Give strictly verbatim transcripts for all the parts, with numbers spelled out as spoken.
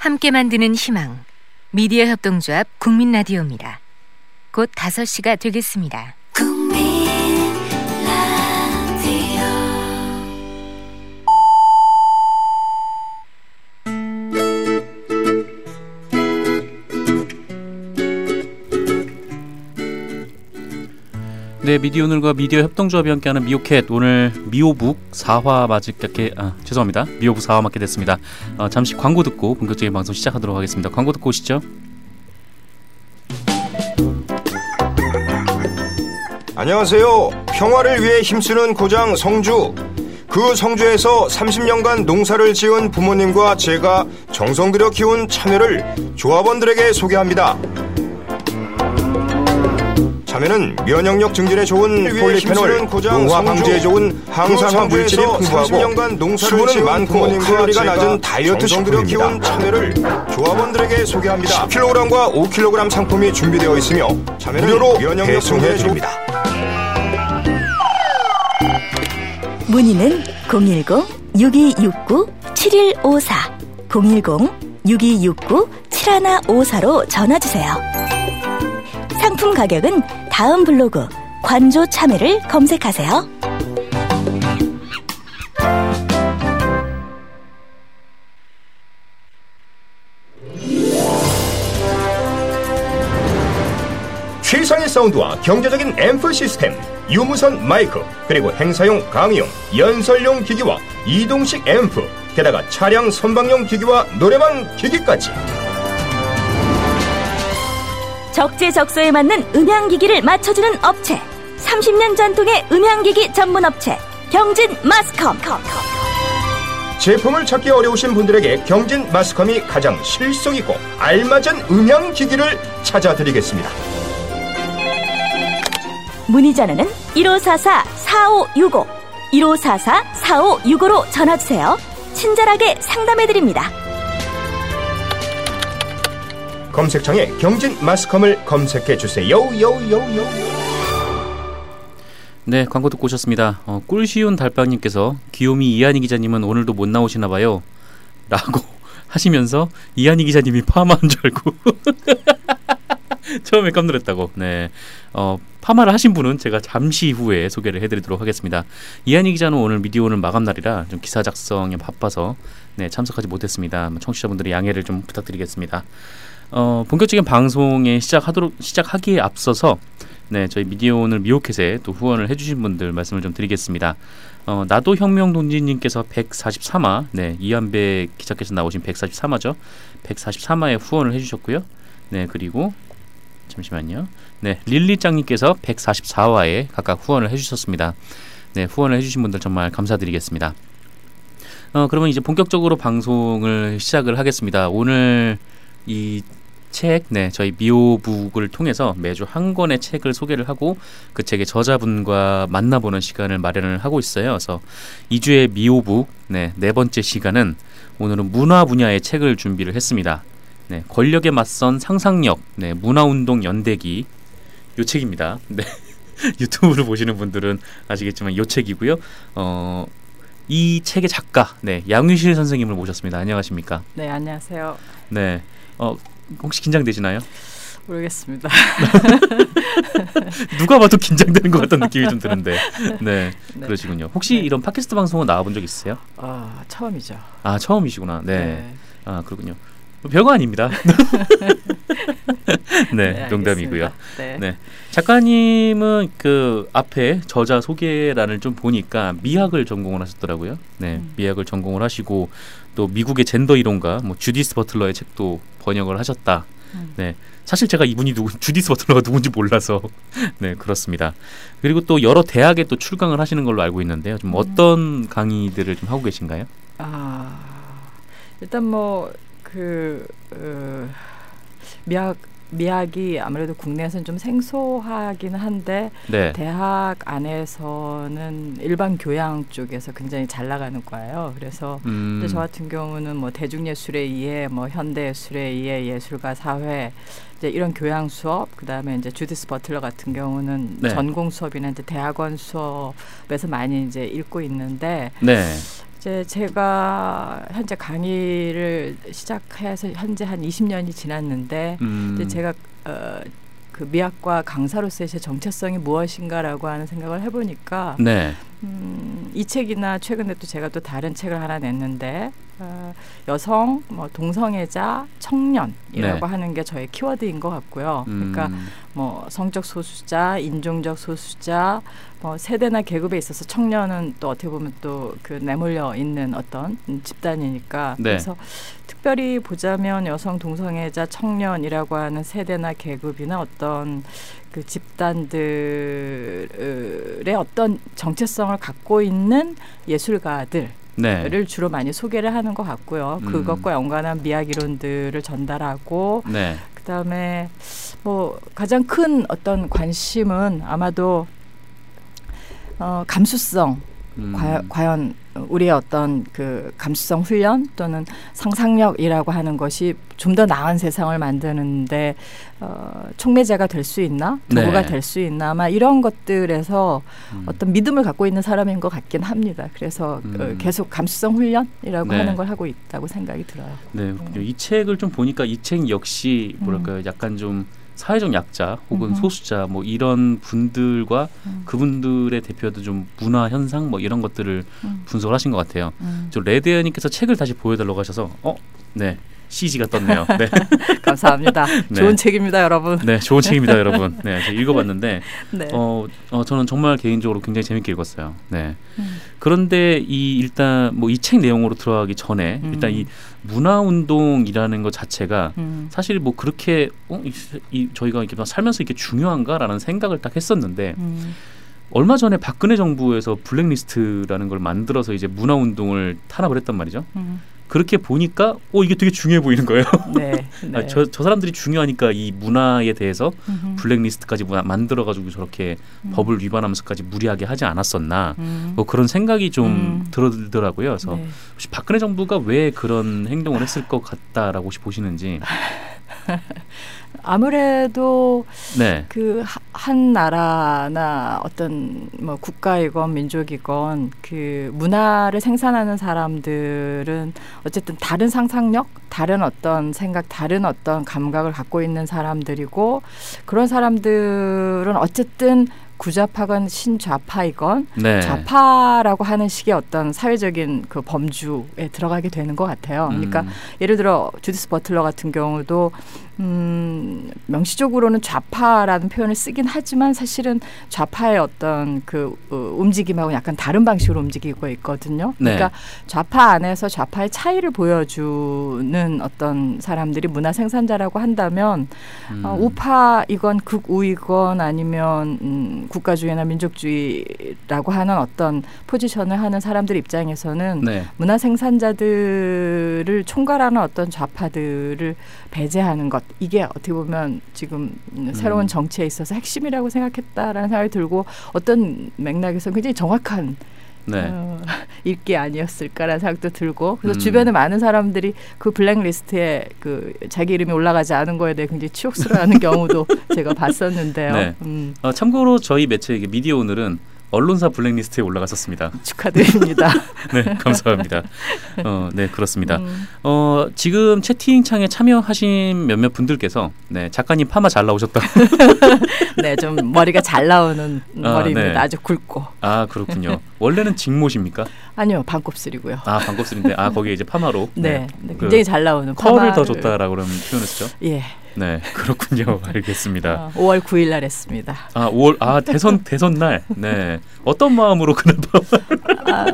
함께 만드는 희망, 미디어 협동조합 국민라디오입니다. 곧 다섯 시가 되겠습니다. 네, 미디오늘과 미디어 협동조합이 함께하는 미오캣, 오늘 미오북 사 화 맞게 아, 죄송합니다. 미오북 사 화 맞게 됐습니다. 어, 잠시 광고 듣고 본격적인 방송 시작하도록 하겠습니다. 광고 듣고 오시죠. 안녕하세요. 평화를 위해 힘쓰는 고장 성주. 그 성주에서 삼십 년간 농사를 지은 부모님과 제가 정성 들여 키운 참외를 조합원들에게 소개합니다. 참외는 면역력 증진에 좋은 폴리페놀, 노화 방지에 좋은 항산화 물질이 풍부하고 수분은 많고 칼로리가 낮은 다이어트 식품입니다. 참외를 조합원들에게 소개합니다. 십 킬로그램과 오 킬로그램 상품이 준비되어 있으며 무료로 배송해 드립니다. 문의는 공일공 육이육구 칠일오사 공일공 육이육구 칠일오사로 전화주세요. 상품 가격은 다음 블로그 관조 참외를 검색하세요. 최상의 사운드와 경제적인 앰프 시스템, 유무선 마이크, 그리고 행사용 강의용, 연설용 기기와 이동식 앰프, 게다가 차량 선방용 기기와 노래방 기기까지. 적재적소에 맞는 음향기기를 맞춰주는 업체, 삼십 년 전통의 음향기기 전문업체 경진 마스컴. 제품을 찾기 어려우신 분들에게 경진 마스컴이 가장 실속있고 알맞은 음향기기를 찾아드리겠습니다. 문의 전화는 일오사사 사오육오 일오사사 사오육오로 전화주세요. 친절하게 상담해드립니다. 검색창에 경진 마스컴을 검색해 주세요. 요요요요. 네, 광고 듣고 오셨습니다. 어, 꿀시운 달빵님께서 귀요미 이한희 기자님은 오늘도 못 나오시나 봐요. 라고 하시면서 이한희 기자님이 파마한 줄 알고 처음에 깜놀했다고. 네, 어, 파마를 하신 분은 제가 잠시 후에 소개를 해드리도록 하겠습니다. 이한희 기자는 오늘 미디오는 마감 날이라 좀 기사 작성에 바빠서 네, 참석하지 못했습니다. 청취자분들의 양해를 좀 부탁드리겠습니다. 어, 본격적인 방송에 시작하도록 시작하기에 앞서서 네, 저희 미디어 오늘 미오캣에 또 후원을 해주신 분들 말씀을 좀 드리겠습니다. 어, 나도 혁명 동지님께서 백사십삼 화, 네, 이한배 기자께서 나오신 백사십삼 화죠. 백사십삼 화에 후원을 해주셨고요. 네, 그리고 잠시만요. 네, 릴리짱님께서 백사십사 화에 각각 후원을 해주셨습니다. 네, 후원을 해주신 분들 정말 감사드리겠습니다. 어, 그러면 이제 본격적으로 방송을 시작을 하겠습니다. 오늘 이 책, 네, 저희 미오북을 통해서 매주 한 권의 책을 소개를 하고 그 책의 저자분과 만나보는 시간을 마련을 하고 있어요. 그래서 이 주의 미오북, 네, 네 번째 시간은 오늘은 문화 분야의 책을 준비를 했습니다. 네, 권력에 맞선 상상력, 네, 문화운동 연대기, 요 책입니다. 네, 유튜브를 보시는 분들은 아시겠지만 요 책이고요. 어, 이 책의 작가, 네, 양효실 선생님을 모셨습니다. 안녕하십니까? 네, 안녕하세요. 네. 어, 혹시 긴장되시나요? 모르겠습니다. 누가 봐도 긴장되는 것 같다는 느낌이 좀 드는데. 네, 네. 그러시군요. 혹시 네. 이런 팟캐스트 방송은 나와본 적 있으세요? 아, 처음이죠. 아, 처음이시구나. 네. 네. 아, 그렇군요. 별거 아닙니다. 네, 네, 농담이고요. 네. 네, 작가님은 그 앞에 저자 소개란을 좀 보니까 미학을 전공을 하셨더라고요. 네, 음. 미학을 전공을 하시고 또 미국의 젠더 이론가 뭐 주디스 버틀러의 책도 번역을 하셨다. 음. 네, 사실 제가 이분이 누구 주디스 버틀러가 누군지 몰라서 네, 그렇습니다. 그리고 또 여러 대학에 또 출강을 하시는 걸로 알고 있는데요. 좀 음. 어떤 강의들을 좀 하고 계신가요? 아, 일단 뭐 그 어, 미학 미학이 아무래도 국내에서는 좀 생소하긴 한데 네. 대학 안에서는 일반 교양 쪽에서 굉장히 잘 나가는 과예요. 그래서 음. 저 같은 경우는 뭐 대중예술에 의해 뭐 현대예술에 의해 예술과 사회 이제 이런 교양 수업, 그다음에 이제 주디스 버틀러 같은 경우는 네. 전공 수업이나 이제 대학원 수업에서 많이 이제 읽고 있는데 네. 이제 제가 현재 강의를 시작해서 현재 한 이십 년이 지났는데 음. 이제 제가 어, 그 미학과 강사로서의 제 정체성이 무엇인가라고 하는 생각을 해보니까 네. 음, 이 책이나 최근에 또 제가 또 다른 책을 하나 냈는데 어, 여성, 뭐 동성애자, 청년이라고 네. 하는 게 저의 키워드인 것 같고요. 음. 그러니까 뭐 성적 소수자, 인종적 소수자, 뭐 세대나 계급에 있어서 청년은 또 어떻게 보면 또 그 내몰려 있는 어떤 집단이니까 네. 그래서 특별히 보자면 여성, 동성애자, 청년이라고 하는 세대나 계급이나 어떤 그 집단들의 어떤 정체성을 갖고 있는 예술가들. 네. 를 주로 많이 소개를 하는 것 같고요. 음. 그것과 연관한 미학 이론들을 전달하고 네. 그다음에 뭐 가장 큰 어떤 관심은 아마도 어, 감수성 음. 과, 과연 우리의 어떤 그 감수성 훈련 또는 상상력이라고 하는 것이 좀 더 나은 세상을 만드는데 어, 촉매제가 될 수 있나 도구가 네. 될 수 있나 아마 이런 것들에서 음. 어떤 믿음을 갖고 있는 사람인 것 같긴 합니다. 그래서 음. 어, 계속 감수성 훈련이라고 네. 하는 걸 하고 있다고 생각이 들어요. 네, 음. 이 책을 좀 보니까 이 책 역시 뭐랄까요, 약간 좀 사회적 약자 혹은 음. 소수자 뭐 이런 분들과 음. 그분들의 대표도 좀 문화 현상 뭐 이런 것들을 음. 분석을 하신 것 같아요. 음. 저 레드애님께서 책을 다시 보여달라고 하셔서 어, 네 씨지가 떴네요. 네. 감사합니다. 네. 좋은 책입니다, 여러분. 네, 좋은 책입니다, 여러분. 네, 제가 읽어봤는데 네. 어, 어, 저는 정말 개인적으로 굉장히 재밌게 읽었어요. 네. 음. 그런데 이 일단 뭐 이 책 내용으로 들어가기 전에 음. 일단 이 문화운동이라는 것 자체가 음. 사실 뭐 그렇게 어, 이, 이, 저희가 이렇게 살면서 이렇게 중요한가라는 생각을 딱 했었는데 음. 얼마 전에 박근혜 정부에서 블랙리스트라는 걸 만들어서 이제 문화운동을 탄압을 했단 말이죠. 음. 그렇게 보니까 어, 이게 되게 중요해 보이는 거예요. 네, 네. 아, 저, 저 사람들이 중요하니까 이 문화에 대해서 음흠. 블랙리스트까지 만들어가지고 저렇게 음. 법을 위반하면서까지 무리하게 하지 않았었나 음. 뭐 그런 생각이 좀 음. 들더라고요. 그래서 네. 혹시 박근혜 정부가 왜 그런 행동을 했을 것 같다라고 혹시 보시는지. 아무래도 네. 그 한 나라나 어떤 뭐 국가이건 민족이건 그 문화를 생산하는 사람들은 어쨌든 다른 상상력, 다른 어떤 생각, 다른 어떤 감각을 갖고 있는 사람들이고 그런 사람들은 어쨌든 구좌파건 신좌파이건 네. 좌파라고 하는 식의 어떤 사회적인 그 범주에 들어가게 되는 것 같아요. 음. 그러니까 예를 들어 주디스 버틀러 같은 경우도 음, 명시적으로는 좌파라는 표현을 쓰긴 하지만 사실은 좌파의 어떤 그 어, 움직임하고 약간 다른 방식으로 움직이고 있거든요. 네. 그러니까 좌파 안에서 좌파의 차이를 보여주는 어떤 사람들이 문화 생산자라고 한다면 음. 어, 우파이건 극우이건 아니면 음, 국가주의나 민족주의라고 하는 어떤 포지션을 하는 사람들 입장에서는 네. 문화 생산자들을 총괄하는 어떤 좌파들을 배제하는 것. 이게 어떻게 보면 지금 음. 새로운 정치에 있어서 핵심이라고 생각했다라는 생각이 들고 어떤 맥락에서 굉장히 정확한 네. 어, 읽기 아니었을까라는 생각도 들고 그래서 음. 주변에 많은 사람들이 그 블랙리스트에 그 자기 이름이 올라가지 않은 거에 대해 굉장히 치욕스러워하는 경우도 제가 봤었는데요. 네. 음. 어, 참고로 저희 매체 미디어 오늘은 언론사 블랙리스트에 올라갔었습니다. 축하드립니다. 네, 감사합니다. 어, 네, 그렇습니다. 음. 어, 지금 채팅창에 참여하신 몇몇 분들께서 네, 작가님 파마 잘 나오셨다. 네, 좀 머리가 잘 나오는 아, 머리입니다. 네. 아주 굵고. 아, 그렇군요. 원래는 직모십니까? 아니요, 반곱슬이고요. 아, 반곱슬인데 아, 거기에 이제 파마로. 네, 네 그 굉장히 잘 나오는 컬을 파마를... 더 줬다라고 그러면 표현했죠. 예. 네, 그렇군요. 알겠습니다. 어, 오월 구일 날 했습니다. 아, 오월 아, 대선 대선 날. 네. 어떤 마음으로 그날 아,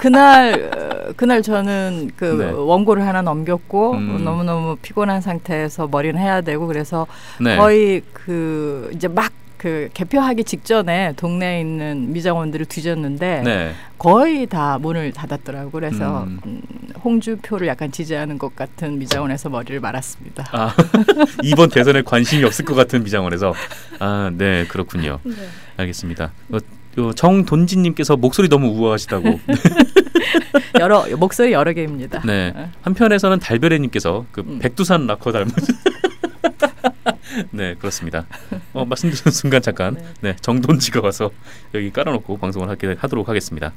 그날 그날 저는 그 네. 원고를 하나 넘겼고 음. 너무너무 피곤한 상태에서 머리는 해야 되고 그래서 네. 거의 그 이제 막 그 개표하기 직전에 동네에 있는 미장원들을 뒤졌는데 네. 거의 다 문을 닫았더라고요. 그래서 음. 홍준표를 약간 지지하는 것 같은 미장원에서 머리를 말았습니다. 아, 이번 대선에 관심이 없을 것 같은 미장원에서. 아, 네, 그렇군요. 네. 알겠습니다. 어, 정돈진님께서 목소리 너무 우아하시다고. 여러 목소리 여러 개입니다. 네, 한편에서는 달별애님께서 그 음. 백두산 락커 닮은. 네, 그렇습니다. 어, 말씀드린 순간 잠깐 네. 네, 정돈지가 와서 여기 깔아놓고 방송을 하게, 하도록 하겠습니다.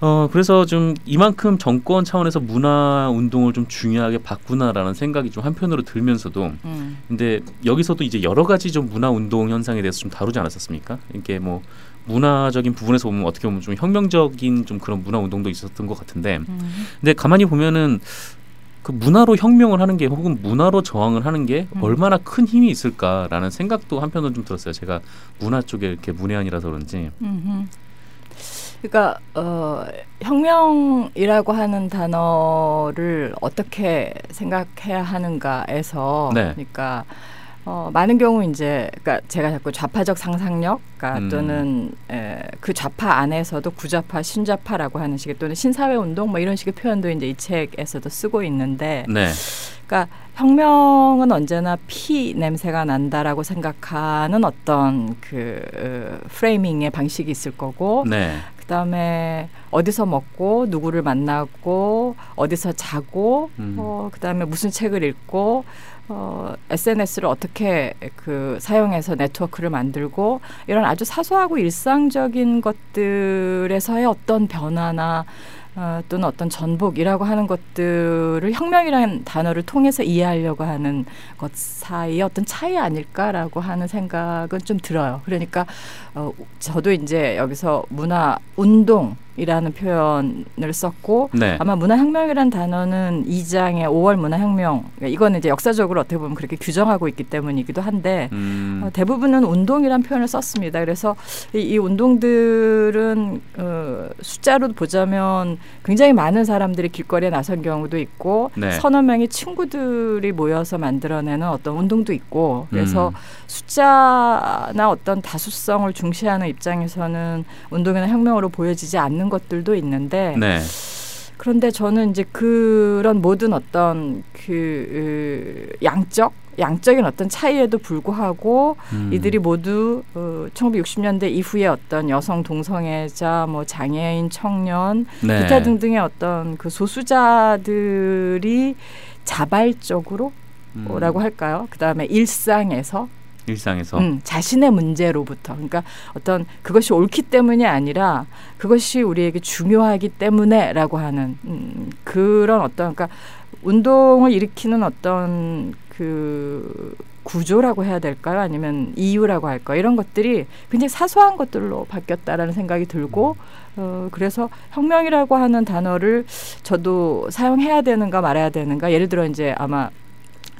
어, 그래서 좀 이만큼 정권 차원에서 문화 운동을 좀 중요하게 봤구나라는 생각이 좀 한편으로 들면서도 음. 근데 여기서도 이제 여러 가지 좀 문화 운동 현상에 대해서 좀 다루지 않았었습니까? 이게 뭐 문화적인 부분에서 보면 어떻게 보면 좀 혁명적인 좀 그런 문화 운동도 있었던 것 같은데 음. 근데 가만히 보면은 그 문화로 혁명을 하는 게 혹은 문화로 저항을 하는 게 음. 얼마나 큰 힘이 있을까라는 생각도 한편으로 좀 들었어요. 제가 문화 쪽에 이렇게 문외한이라서 그런지. 음흠. 그러니까 어, 혁명이라고 하는 단어를 어떻게 생각해야 하는가에서, 네. 그러니까 어, 많은 경우 이제, 그러니까 제가 자꾸 좌파적 상상력, 그러니까 음. 또는 에, 그 좌파 안에서도 구좌파, 신좌파라고 하는 식의 또는 신사회 운동 뭐 이런 식의 표현도 이제 이 책에서도 쓰고 있는데, 네. 그러니까 혁명은 언제나 피 냄새가 난다라고 생각하는 어떤 그 어, 프레이밍의 방식이 있을 거고, 네. 그다음에 어디서 먹고 누구를 만나고 어디서 자고, 음. 어, 그다음에 무슨 책을 읽고. 어, 에스엔에스를 어떻게 그 사용해서 네트워크를 만들고 이런 아주 사소하고 일상적인 것들에서의 어떤 변화나 어, 또는 어떤 전복이라고 하는 것들을 혁명이라는 단어를 통해서 이해하려고 하는 것 사이의 어떤 차이 아닐까라고 하는 생각은 좀 들어요. 그러니까 어, 저도 이제 여기서 문화 운동 이라는 표현을 썼고, 네. 아마 문화혁명이라는 단어는 이 장의 오월 문화혁명, 그러니까 이거는 이제 역사적으로 어떻게 보면 그렇게 규정하고 있기 때문이기도 한데 음. 어, 대부분은 운동이라는 표현을 썼습니다. 그래서 이, 이 운동들은 어, 숫자로 보자면 굉장히 많은 사람들이 길거리에 나선 경우도 있고, 네. 서너 명의 친구들이 모여서 만들어내는 어떤 운동도 있고, 그래서 음. 숫자나 어떤 다수성을 중시하는 입장에서는 운동이나 혁명으로 보여지지 않는 것들도 있는데, 네. 그런데 저는 이제 그런 모든 어떤 그 양적 양적인 어떤 차이에도 불구하고 음. 이들이 모두 어, 천구백육십 년대 이후에 어떤 여성 동성애자, 뭐 장애인, 청년, 네. 기타 등등의 어떤 그 소수자들이 자발적으로 음. 뭐라고 할까요? 그 다음에 일상에서 일상에서 음, 자신의 문제로부터, 그러니까 어떤 그것이 옳기 때문이 아니라 그것이 우리에게 중요하기 때문에라고 하는 음, 그런 어떤, 그러니까 운동을 일으키는 어떤 그 구조라고 해야 될까요? 아니면 이유라고 할까요? 이런 것들이 굉장히 사소한 것들로 바뀌었다라는 생각이 들고, 어, 그래서 혁명이라고 하는 단어를 저도 사용해야 되는가 말아야 되는가, 예를 들어 이제 아마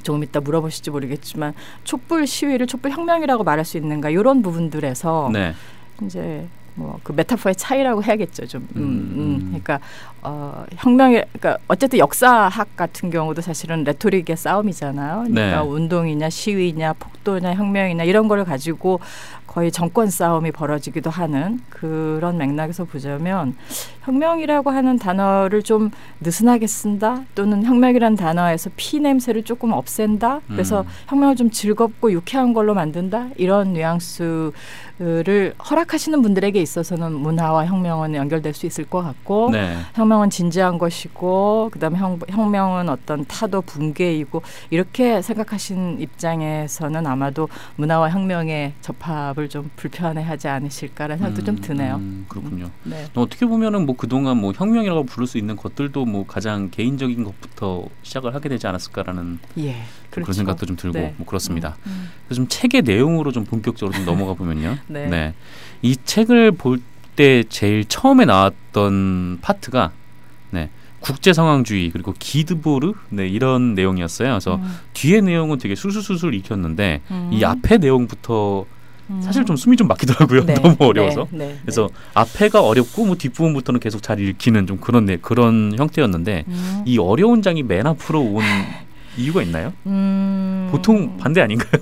조금 이따 물어보실지 모르겠지만 촛불 시위를 촛불 혁명이라고 말할 수 있는가, 이런 부분들에서, 네. 이제 뭐 그 메타포의 차이라고 해야겠죠 좀. 음, 음. 음. 그러니까 어, 혁명이, 그러니까 어쨌든 역사학 같은 경우도 사실은 레토릭의 싸움이잖아요. 그러니까, 네. 운동이냐 시위냐 폭도냐 혁명이냐 이런 거를 가지고 거의 정권 싸움이 벌어지기도 하는 그런 맥락에서 보자면 혁명이라고 하는 단어를 좀 느슨하게 쓴다, 또는 혁명이라는 단어에서 피 냄새를 조금 없앤다, 그래서 음. 혁명을 좀 즐겁고 유쾌한 걸로 만든다, 이런 뉘앙스를 허락하시는 분들에게 있어서는 문화와 혁명은 연결될 수 있을 것 같고, 네. 혁명은 진지한 것이고 그다음에 혁명은 어떤 타도 붕괴이고, 이렇게 생각하신 입장에서는 아마도 문화와 혁명의 접합을 좀 불편해하지 않으실까라는 생각도 음, 좀 드네요. 음, 그렇군요. 음, 네. 어떻게 보면은 뭐 그동안 뭐 혁명이라고 부를 수 있는 것들도 뭐 가장 개인적인 것부터 시작을 하게 되지 않았을까라는, 예, 그렇죠. 그런 생각도 좀 들고, 네. 뭐 그렇습니다. 음, 음. 그래서 좀 책의 내용으로 좀 본격적으로 좀 넘어가 보면요. 네. 네. 이 책을 볼 때 제일 처음에 나왔던 파트가, 네. 국제상황주의 그리고 기드보르, 네, 이런 내용이었어요. 그래서 음. 뒤에 내용은 되게 술술술술 익혔는데 음. 이 앞에 내용부터 사실 좀 숨이 좀 막히더라고요. 네, 너무 어려워서. 네, 네, 그래서, 네. 앞에가 어렵고 뭐 뒷부분부터는 계속 잘 읽히는 좀 그런, 네, 그런 형태였는데 음. 이 어려운 장이 맨 앞으로 온 이유가 있나요? 음. 보통 반대 아닌가요?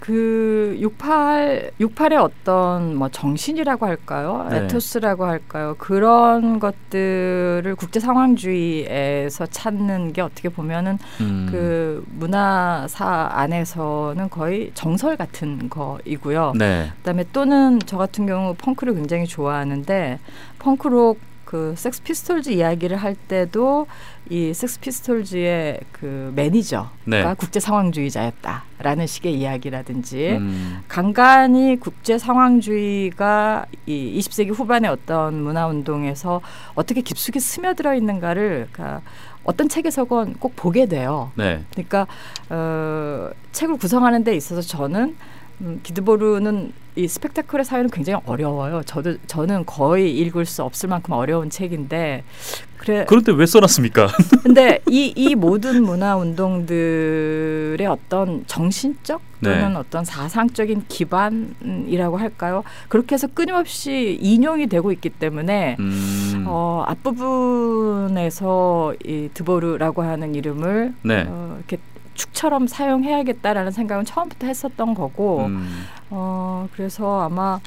그 육십팔, 육십팔의 어떤 뭐 정신이라고 할까요? 네. 에토스라고 할까요? 그런 것들을 국제 상황주의에서 찾는 게 어떻게 보면은 음. 그 문화사 안에서는 거의 정설 같은 거이고요. 네. 그다음에 또는 저 같은 경우 펑크를 굉장히 좋아하는데 펑크록 그 섹스피스톨즈 이야기를 할 때도 이 섹스피스톨즈의 그 매니저가 네. 국제 상황주의자였다라는 식의 이야기라든지 음. 간간히 국제 상황주의가 이 이십 세기 후반의 어떤 문화 운동에서 어떻게 깊숙이 스며들어 있는가를 그러니까 어떤 책에서건 꼭 보게 돼요. 네. 그러니까 어, 책을 구성하는 데 있어서 저는 음, 기드보르는 이 스펙타클의 사회는 굉장히 어려워요. 저도 저는 거의 읽을 수 없을 만큼 어려운 책인데 그래. 그런데 왜 써놨습니까? 근데 이 이 모든 문화 운동들의 어떤 정신적 또는 네. 어떤 사상적인 기반이라고 할까요? 그렇게 해서 끊임없이 인용이 되고 있기 때문에 음. 어, 앞부분에서 이 드보르라고 하는 이름을 네. 어, 이렇게. 축처럼 사용해야겠다라는 생각은 처음부터 했었던 거고 음. 어, 그래서 아마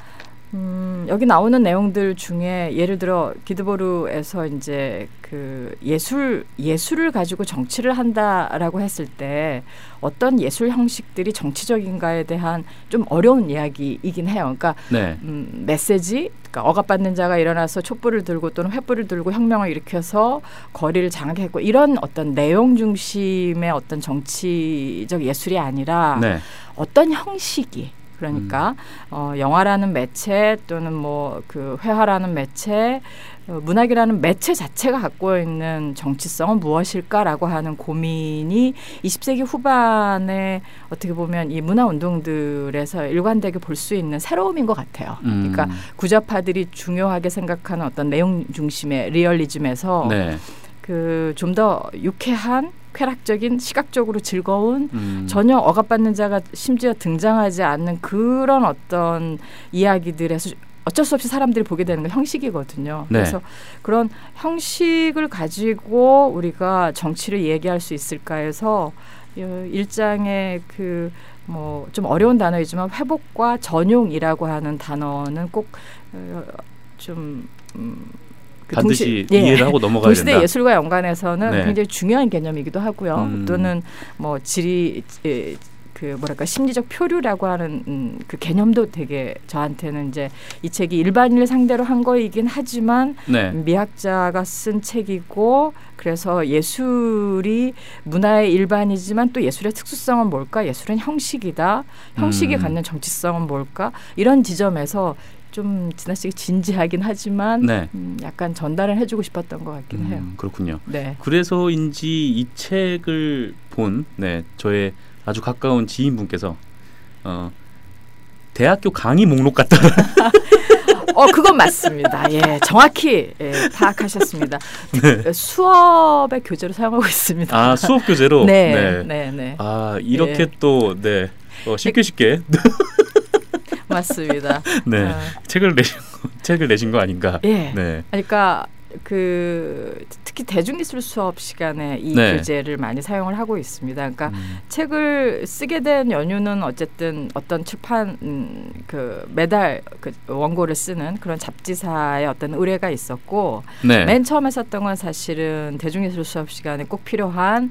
음, 여기 나오는 내용들 중에 예를 들어 기드보르에서 이제 그 예술 예술을 가지고 정치를 한다라고 했을 때 어떤 예술 형식들이 정치적인가에 대한 좀 어려운 이야기이긴 해요. 그러니까 네. 음, 메시지, 그러니까 억압받는 자가 일어나서 촛불을 들고 또는 횃불을 들고 혁명을 일으켜서 거리를 장악했고 이런 어떤 내용 중심의 어떤 정치적 예술이 아니라 네. 어떤 형식이. 그러니까 음. 어, 영화라는 매체 또는 뭐 그 회화라는 매체, 어, 문학이라는 매체 자체가 갖고 있는 정치성은 무엇일까라고 하는 고민이 이십 세기 후반에 어떻게 보면 이 문화운동들에서 일관되게 볼 수 있는 새로움인 것 같아요. 음. 그러니까 구좌파들이 중요하게 생각하는 어떤 내용 중심의 리얼리즘에서 네. 그 좀 더 유쾌한 쾌락적인 시각적으로 즐거운 음. 전혀 억압받는 자가 심지어 등장하지 않는 그런 어떤 이야기들에서 어쩔 수 없이 사람들이 보게 되는 건 형식이거든요. 네. 그래서 그런 형식을 가지고 우리가 정치를 얘기할 수 있을까 해서 일장의 그 뭐 좀 어려운 단어이지만 회복과 전용이라고 하는 단어는 꼭 좀 음 그 반드시 동시, 이해를 예. 하고 넘어가야 동시대 된다. 동시대 예술과 연관해서는 네. 굉장히 중요한 개념이기도 하고요. 음. 또는 뭐 지리 그 뭐랄까 심리적 표류라고 하는 음, 그 개념도 되게 저한테는 이제 이 책이 일반인을 상대로 한 거이긴 하지만 네. 미학자가 쓴 책이고 그래서 예술이 문화의 일반이지만 또 예술의 특수성은 뭘까? 예술은 형식이다. 형식이 음. 갖는 정치성은 뭘까? 이런 지점에서 좀 지나치게 진지하긴 하지만 네. 음, 약간 전달을 해주고 싶었던 것 같긴 음, 해요. 그렇군요. 네. 그래서인지 이 책을 본 네, 저의 아주 가까운 지인분께서 어, 대학교 강의 목록 같다. 어, 그건 맞습니다. 예, 정확히 예, 파악하셨습니다. 네. 수업의 교재로 사용하고 있습니다. 아, 수업 교재로. 네, 네, 네. 네. 아, 이렇게 예. 또 네, 어, 쉽게 쉽게. 맞습니다. 네, 어. 책을 내신 거, 책을 내신 거 아닌가. 예. 네. 그러니까 그 특히 대중예술 수업 시간에 이 네. 교재를 많이 사용을 하고 있습니다. 그러니까 음. 책을 쓰게 된 연유는 어쨌든 어떤 출판 음, 그 매달 그 원고를 쓰는 그런 잡지사의 어떤 의뢰가 있었고 네. 맨 처음에 썼던 건 사실은 대중예술 수업 시간에 꼭 필요한.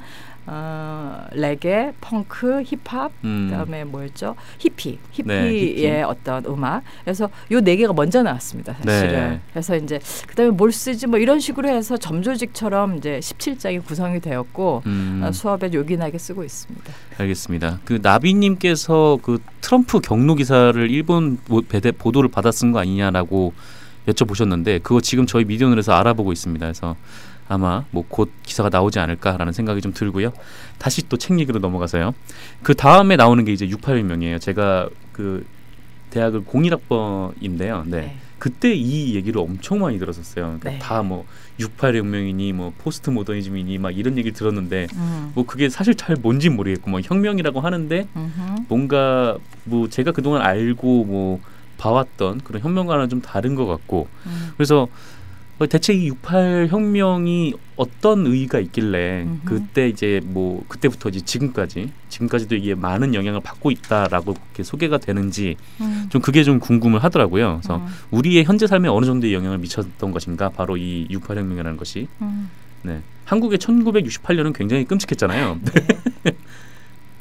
어, 레게, 펑크, 힙합, 음. 그다음에 뭐였죠? 히피, 히피의 네, 어떤 음악. 그래서 요 네 개가 먼저 나왔습니다, 사실은. 네. 그래서 이제 그다음에 뭘 쓰지 뭐 이런 식으로 해서 점조직처럼 이제 십칠 장이 구성이 되었고 음. 어, 수업에 요긴하게 쓰고 있습니다. 알겠습니다. 그 나비님께서 그 트럼프 경로 기사를 일본 보도를 받아 쓴 거 아니냐라고 여쭤보셨는데 그거 지금 저희 미디어널에서 알아보고 있습니다. 그래서. 아마 뭐 곧 기사가 나오지 않을까라는 생각이 좀 들고요. 다시 또 책 얘기로 넘어가서요. 그 다음에 나오는 게 이제 육십팔 일명이에요. 제가 그 대학을 공일 학번인데요. 네. 네. 그때 이 얘기를 엄청 많이 들었었어요. 그러니까 네. 다 뭐 육십팔 혁명이니 뭐 포스트 모더니즘이니 막 이런 얘기를 들었는데 음. 뭐 그게 사실 잘 뭔지 모르겠고 뭐 혁명이라고 하는데 음흠. 뭔가 뭐 제가 그동안 알고 뭐 봐왔던 그런 혁명과는 좀 다른 것 같고 음. 그래서 대체 이 육십팔 혁명이 어떤 의의가 있길래 음흠. 그때 이제 뭐 그때부터 이제 지금까지 지금까지도 이게 많은 영향을 받고 있다라고 이렇게 소개가 되는지 음. 좀 그게 좀 궁금을 하더라고요. 그래서 음. 우리의 현재 삶에 어느 정도의 영향을 미쳤던 것인가 바로 이 육십팔 혁명이라는 것이 음. 네. 한국의 천구백육십팔 년은 굉장히 끔찍했잖아요. 네.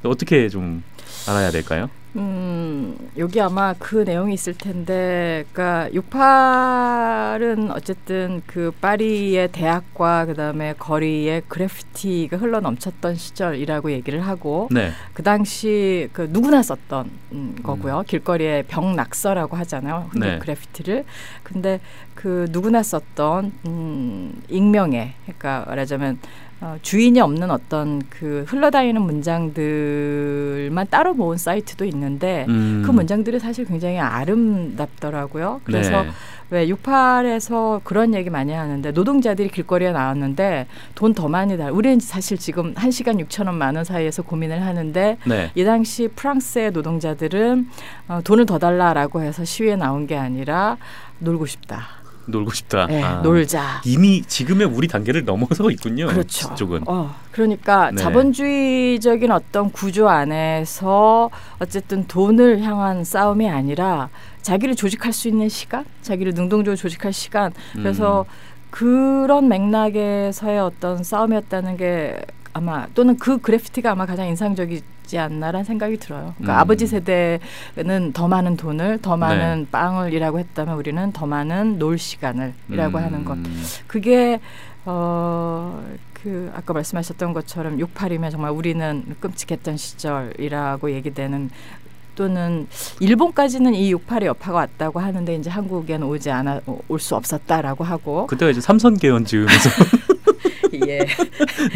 어떻게 좀 알아야 될까요? 음, 여기 아마 그 내용이 있을 텐데, 그러니까 요팔은 어쨌든 그 파리의 대학과 그다음에 거리에 그래피티가 흘러 넘쳤던 시절이라고 얘기를 하고, 네. 그 당시 그 누구나 썼던 음, 거고요. 음. 길거리에 벽낙서라고 하잖아요. 네. 그래피티를. 근데 그 누구나 썼던 음, 익명의, 그러니까 말하자면 어, 주인이 없는 어떤 그 흘러다니는 문장들만 따로 모은 사이트도 있는데 음. 그 문장들이 사실 굉장히 아름답더라고요. 그래서 네. 왜 육팔에서 그런 얘기 많이 하는데, 노동자들이 길거리에 나왔는데 돈 더 많이 달라. 우리는 사실 지금 한 시간 육천 원 만 원 사이에서 고민을 하는데 네. 이 당시 프랑스의 노동자들은 어, 돈을 더 달라라고 해서 시위에 나온 게 아니라 놀고 싶다. 놀고 싶다. 네, 아. 놀자. 이미 지금의 우리 단계를 넘어서 있군요. 그렇죠. 쪽은. 어, 그러니까 네. 자본주의적인 어떤 구조 안에서 어쨌든 돈을 향한 싸움이 아니라 자기를 조직할 수 있는 시간, 자기를 능동적으로 조직할 시간. 그래서 음. 그런 맥락에서의 어떤 싸움이었다는 게 아마, 또는 그 그래피티가 아마 가장 인상적이지 않나라는 생각이 들어요. 그러니까 음. 아버지 세대는 더 많은 돈을, 더 많은 네. 빵을 이라고 했다면, 우리는 더 많은 놀 시간을 이라고 음. 하는 것. 그게 어, 그 아까 말씀하셨던 것처럼 육팔이면 정말 우리는 끔찍했던 시절이라고 얘기되는, 또는 일본까지는 이 육팔의 여파가 왔다고 하는데 이제 한국에는 오지 않아 올 수 없었다라고 하고, 그때가 이제 삼선개헌즈음에서 예.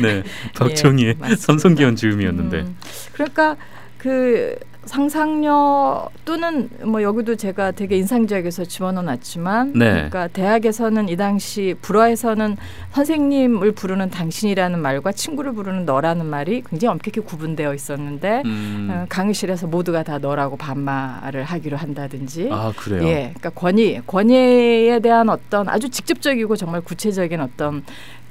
네, 박정희의 예, 삼선개헌 즈음이었는데. 음, 그러니까 그 상상력, 또는 뭐 여기도 제가 되게 인상적에서 집어넣어놨지만, 네. 그러니까 대학에서는 이 당시 불어에서는 선생님을 부르는 당신이라는 말과 친구를 부르는 너라는 말이 굉장히 엄격히 구분되어 있었는데 음. 어, 강의실에서 모두가 다 너라고 반말을 하기로 한다든지. 아 그래요? 예, 그러니까 권위, 권위에 대한 어떤 아주 직접적이고 정말 구체적인 어떤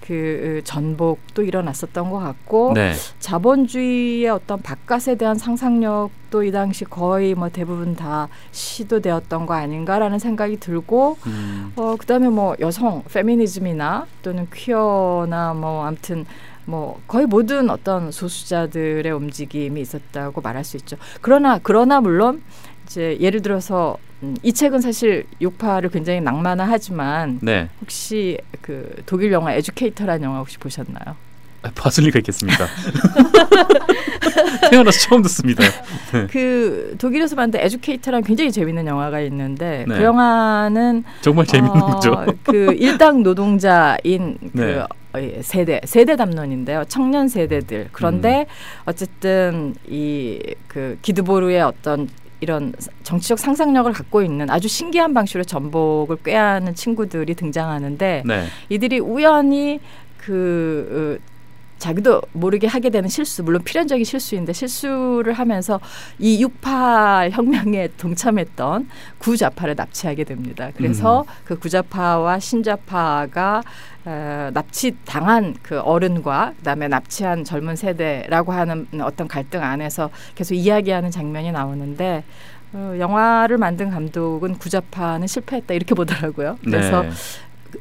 그 전복도 일어났었던 것 같고 네. 자본주의의 어떤 바깥에 대한 상상력도 이 당시 거의 뭐 대부분 다 시도되었던 거 아닌가라는 생각이 들고 음. 어, 그다음에 뭐 여성 페미니즘이나 또는 퀴어나 뭐 아무튼 뭐 거의 모든 어떤 소수자들의 움직임이 있었다고 말할 수 있죠. 그러나 그러나 물론 이제 예를 들어서 음, 이 책은 사실 육파를 굉장히 낭만화하지만 네. 혹시 그 독일 영화 에듀케이터라는 영화 혹시 보셨나요? 아, 봤을 리가 있겠습니까? 태어나서 처음 듣습니다. 네. 그 독일에서 만든 에듀케이터라는 굉장히 재밌는 영화가 있는데 네. 그 영화는 정말 재밌는 어, 거죠. 그 일당 노동자인 그 네. 세대 세대 담론인데요. 청년 세대들. 그런데 음. 어쨌든 이 그 기드보르의 어떤 이런 정치적 상상력을 갖고 있는 아주 신기한 방식으로 전복을 꾀하는 친구들이 등장하는데 네. 이들이 우연히 그 자기도 모르게 하게 되는 실수, 물론 필연적인 실수인데 실수를 하면서 이 육파 혁명에 동참했던 구좌파를 납치하게 됩니다. 그래서 음. 그 구좌파와 신좌파가 어, 납치당한 그 어른과 그다음에 납치한 젊은 세대라고 하는 어떤 갈등 안에서 계속 이야기하는 장면이 나오는데 어, 영화를 만든 감독은 구좌파는 실패했다 이렇게 보더라고요. 그래서 네.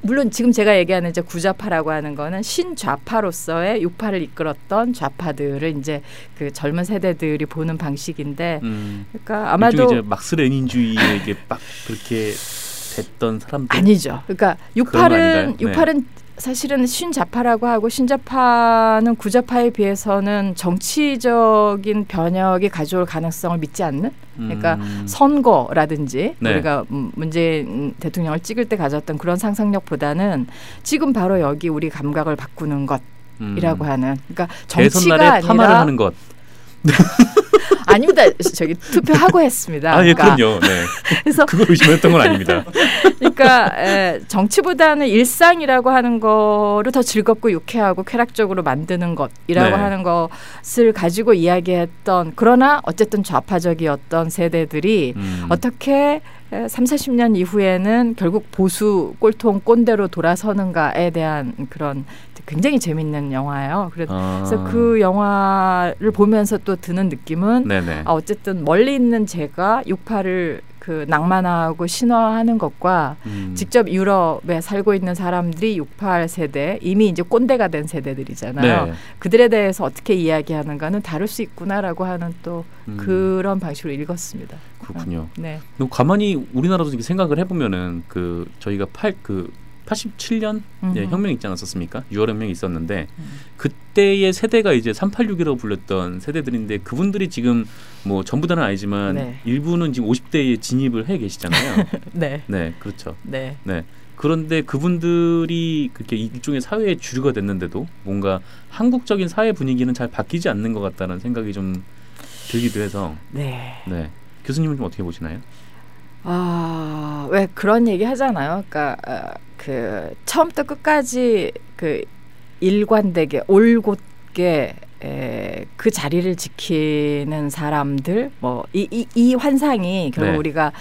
물론 지금 제가 얘기하는 이제 구좌파라고 하는 거는 신좌파로서의 육파를 이끌었던 좌파들을 이제 그 젊은 세대들이 보는 방식인데, 음, 그러니까 아마도 이제 막스 레닌주의에게 막 그렇게 됐던 사람들 아니죠. 그러니까 육파는 육파는 사실은 신좌파라고 하고 신좌파는 구좌파에 비해서는 정치적인 변혁이 가져올 가능성을 믿지 않는, 그러니까 음. 선거라든지 네. 우리가 문재인 대통령을 찍을 때 가졌던 그런 상상력보다는 지금 바로 여기 우리 감각을 바꾸는 것이라고 음. 하는, 그러니까 정치가 아니라 파마를 하는 것. 아닙니다. 저기 투표하고 했습니다. 아, 예, 그러니까. 그럼요. 네. 그래서 그걸 의심했던 건 아닙니다. 그러니까 에, 정치보다는 일상이라고 하는 거를 더 즐겁고 유쾌하고 쾌락적으로 만드는 것이라고 네. 하는 것을 가지고 이야기했던, 그러나 어쨌든 좌파적이었던 세대들이 음. 어떻게 삼사십 년 이후에는 결국 보수 꼴통 꼰대로 돌아서는가에 대한 그런 굉장히 재밌는 영화예요. 그래서 아. 그 영화를 보면서 또 드는 느낌은 아, 어쨌든 멀리 있는 제가 육파를 그 낭만하고 신화하는 것과 음. 직접 유럽에 살고 있는 사람들이 육십팔 세대 이미 이제 꼰대가 된 세대들이잖아요. 네. 그들에 대해서 어떻게 이야기하는가는 다를 수 있구나라고 하는 또 음. 그런 방식으로 읽었습니다. 그렇군요. 아, 네. 그럼 가만히 우리나라도 생각을 해보면은 그 저희가 팔 그 팔십칠 년 예, 혁명이 있지 않았습니까? 유월 혁명이 있었는데 음. 그때의 세대가 이제 삼팔육이라고 불렸던 세대들인데 그분들이 지금 뭐 전부 다는 아니지만 네. 일부는 지금 오십 대에 진입을 해 계시잖아요. 네. 네, 그렇죠. 네. 네. 그런데 그분들이 그렇게 일종의 사회의 주류가 됐는데도 뭔가 한국적인 사회 분위기는 잘 바뀌지 않는 것 같다는 생각이 좀 들기도 해서 네. 네. 교수님은 좀 어떻게 보시나요? 아, 왜 그런 얘기 하잖아요. 그러니까 어, 그 처음부터 끝까지 그 일관되게 올곧게 에, 그 자리를 지키는 사람들 뭐 이 이 이 환상이 결국 네. 우리가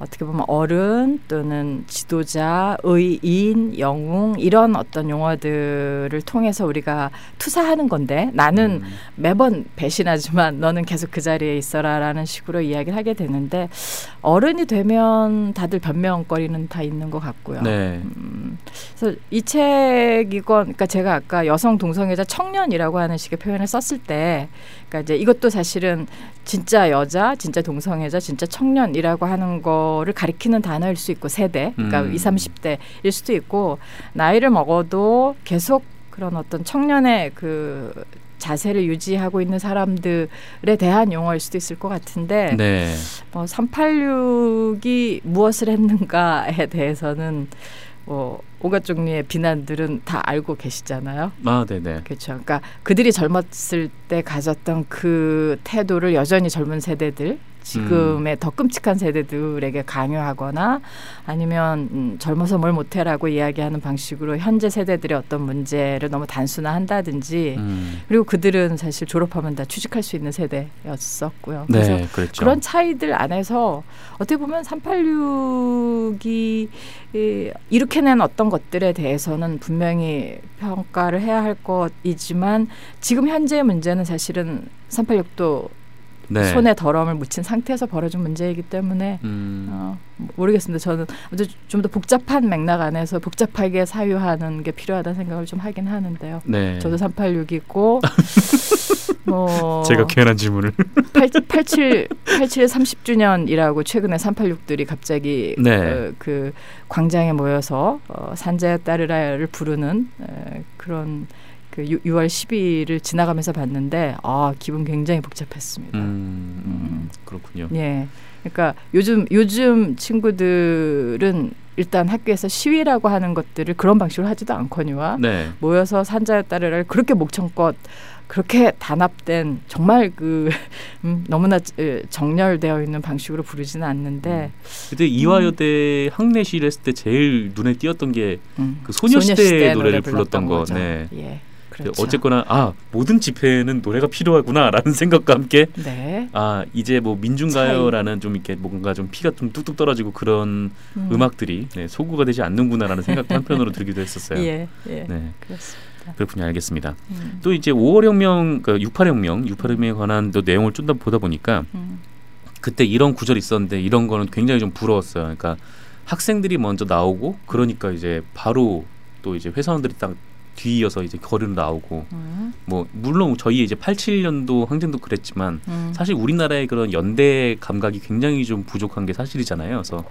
어떻게 보면 어른 또는 지도자, 의인, 영웅 이런 어떤 용어들을 통해서 우리가 투사하는 건데 나는 음. 매번 배신하지만 너는 계속 그 자리에 있어라라는 식으로 이야기를 하게 되는데 어른이 되면 다들 변명거리는 다 있는 것 같고요. 네. 음, 그래서 이 책이건 그러니까 제가 아까 여성 동성애자 청년이라고 하는 식의 표현을 썼을 때 그러니까 이제 이것도 사실은 진짜 여자, 진짜 동성애자, 진짜 청년이라고 하는 거를 가리키는 단어일 수 있고 세대, 그러니까 음. 이십, 삼십 대일 수도 있고 나이를 먹어도 계속 그런 어떤 청년의 그 자세를 유지하고 있는 사람들에 대한 용어일 수도 있을 것 같은데 네. 뭐 삼팔육이 무엇을 했는가에 대해서는 뭐 오가 종류의 비난들은 다 알고 계시잖아요. 아, 네네. 그렇죠. 그러니까 그들이 젊었을 때 가졌던 그 태도를 여전히 젊은 세대들, 지금의 음. 더 끔찍한 세대들에게 강요하거나 아니면 음, 젊어서 뭘 못해라고 이야기하는 방식으로 현재 세대들의 어떤 문제를 너무 단순화한다든지 음. 그리고 그들은 사실 졸업하면 다 취직할 수 있는 세대였었고요. 그래서 네, 그랬죠. 그런 차이들 안에서 어떻게 보면 삼팔육이 이렇게 낸 어떤 것들에 대해서는 분명히 평가를 해야 할 것이지만 지금 현재의 문제는 사실은 삼팔육도 네. 손에 더러움을 묻힌 상태에서 벌어진 문제이기 때문에 음. 어, 모르겠습니다. 저는 좀 더 복잡한 맥락 안에서 복잡하게 사유하는 게 필요하다는 생각을 좀 하긴 하는데요. 네. 저도 삼팔육이고 뭐 제가 괜한 질문을 팔십칠의 삼십 주년이라고 최근에 삼팔육들이 갑자기 네. 그, 그 광장에 모여서 어, 산자야 따르라를 부르는 에, 그런 유월 십이일을 지나가면서 봤는데 아 기분 굉장히 복잡했습니다. 음, 음, 그렇군요. 예, 그러니까 요즘 요즘 친구들은 일단 학교에서 시위라고 하는 것들을 그런 방식으로 하지도 않거니와 네. 모여서 산자에 따르라 그렇게 목청껏 그렇게 단합된 정말 그 음, 너무나 정렬되어 있는 방식으로 부르지는 않는데 그때 음. 이화여대 학내시를 했을 때 제일 눈에 띄었던 게 그 음. 소녀시대의, 소녀시대의 노래를 불렀던 거. 네. 예. 그렇죠. 어쨌거나 아 모든 집회에는 노래가 필요하구나라는 생각과 함께 네. 아 이제 뭐 민중가요라는 좀 이렇게 뭔가 좀 피가 좀 뚝뚝 떨어지고 그런 음. 음악들이 네, 소구가 되지 않는구나라는 생각도 한편으로 들기도 했었어요. 예, 예. 네. 그렇습니다. 그렇군요. 알겠습니다. 음. 또 이제 오월 혁명, 그러니까 육십팔 혁명, 육십팔 혁명에 관한 또 내용을 좀 더 보다 보니까 음. 그때 이런 구절이 있었는데 이런 거는 굉장히 좀 부러웠어요. 그러니까 학생들이 먼저 나오고 그러니까 이제 바로 또 이제 회사원들이 딱 뒤이어서 이제 거리로 나오고 음. 뭐 물론 저희 이제 팔십칠 년도 항쟁도 그랬지만 음. 사실 우리나라의 그런 연대 감각이 굉장히 좀 부족한 게 사실이잖아요. 그래서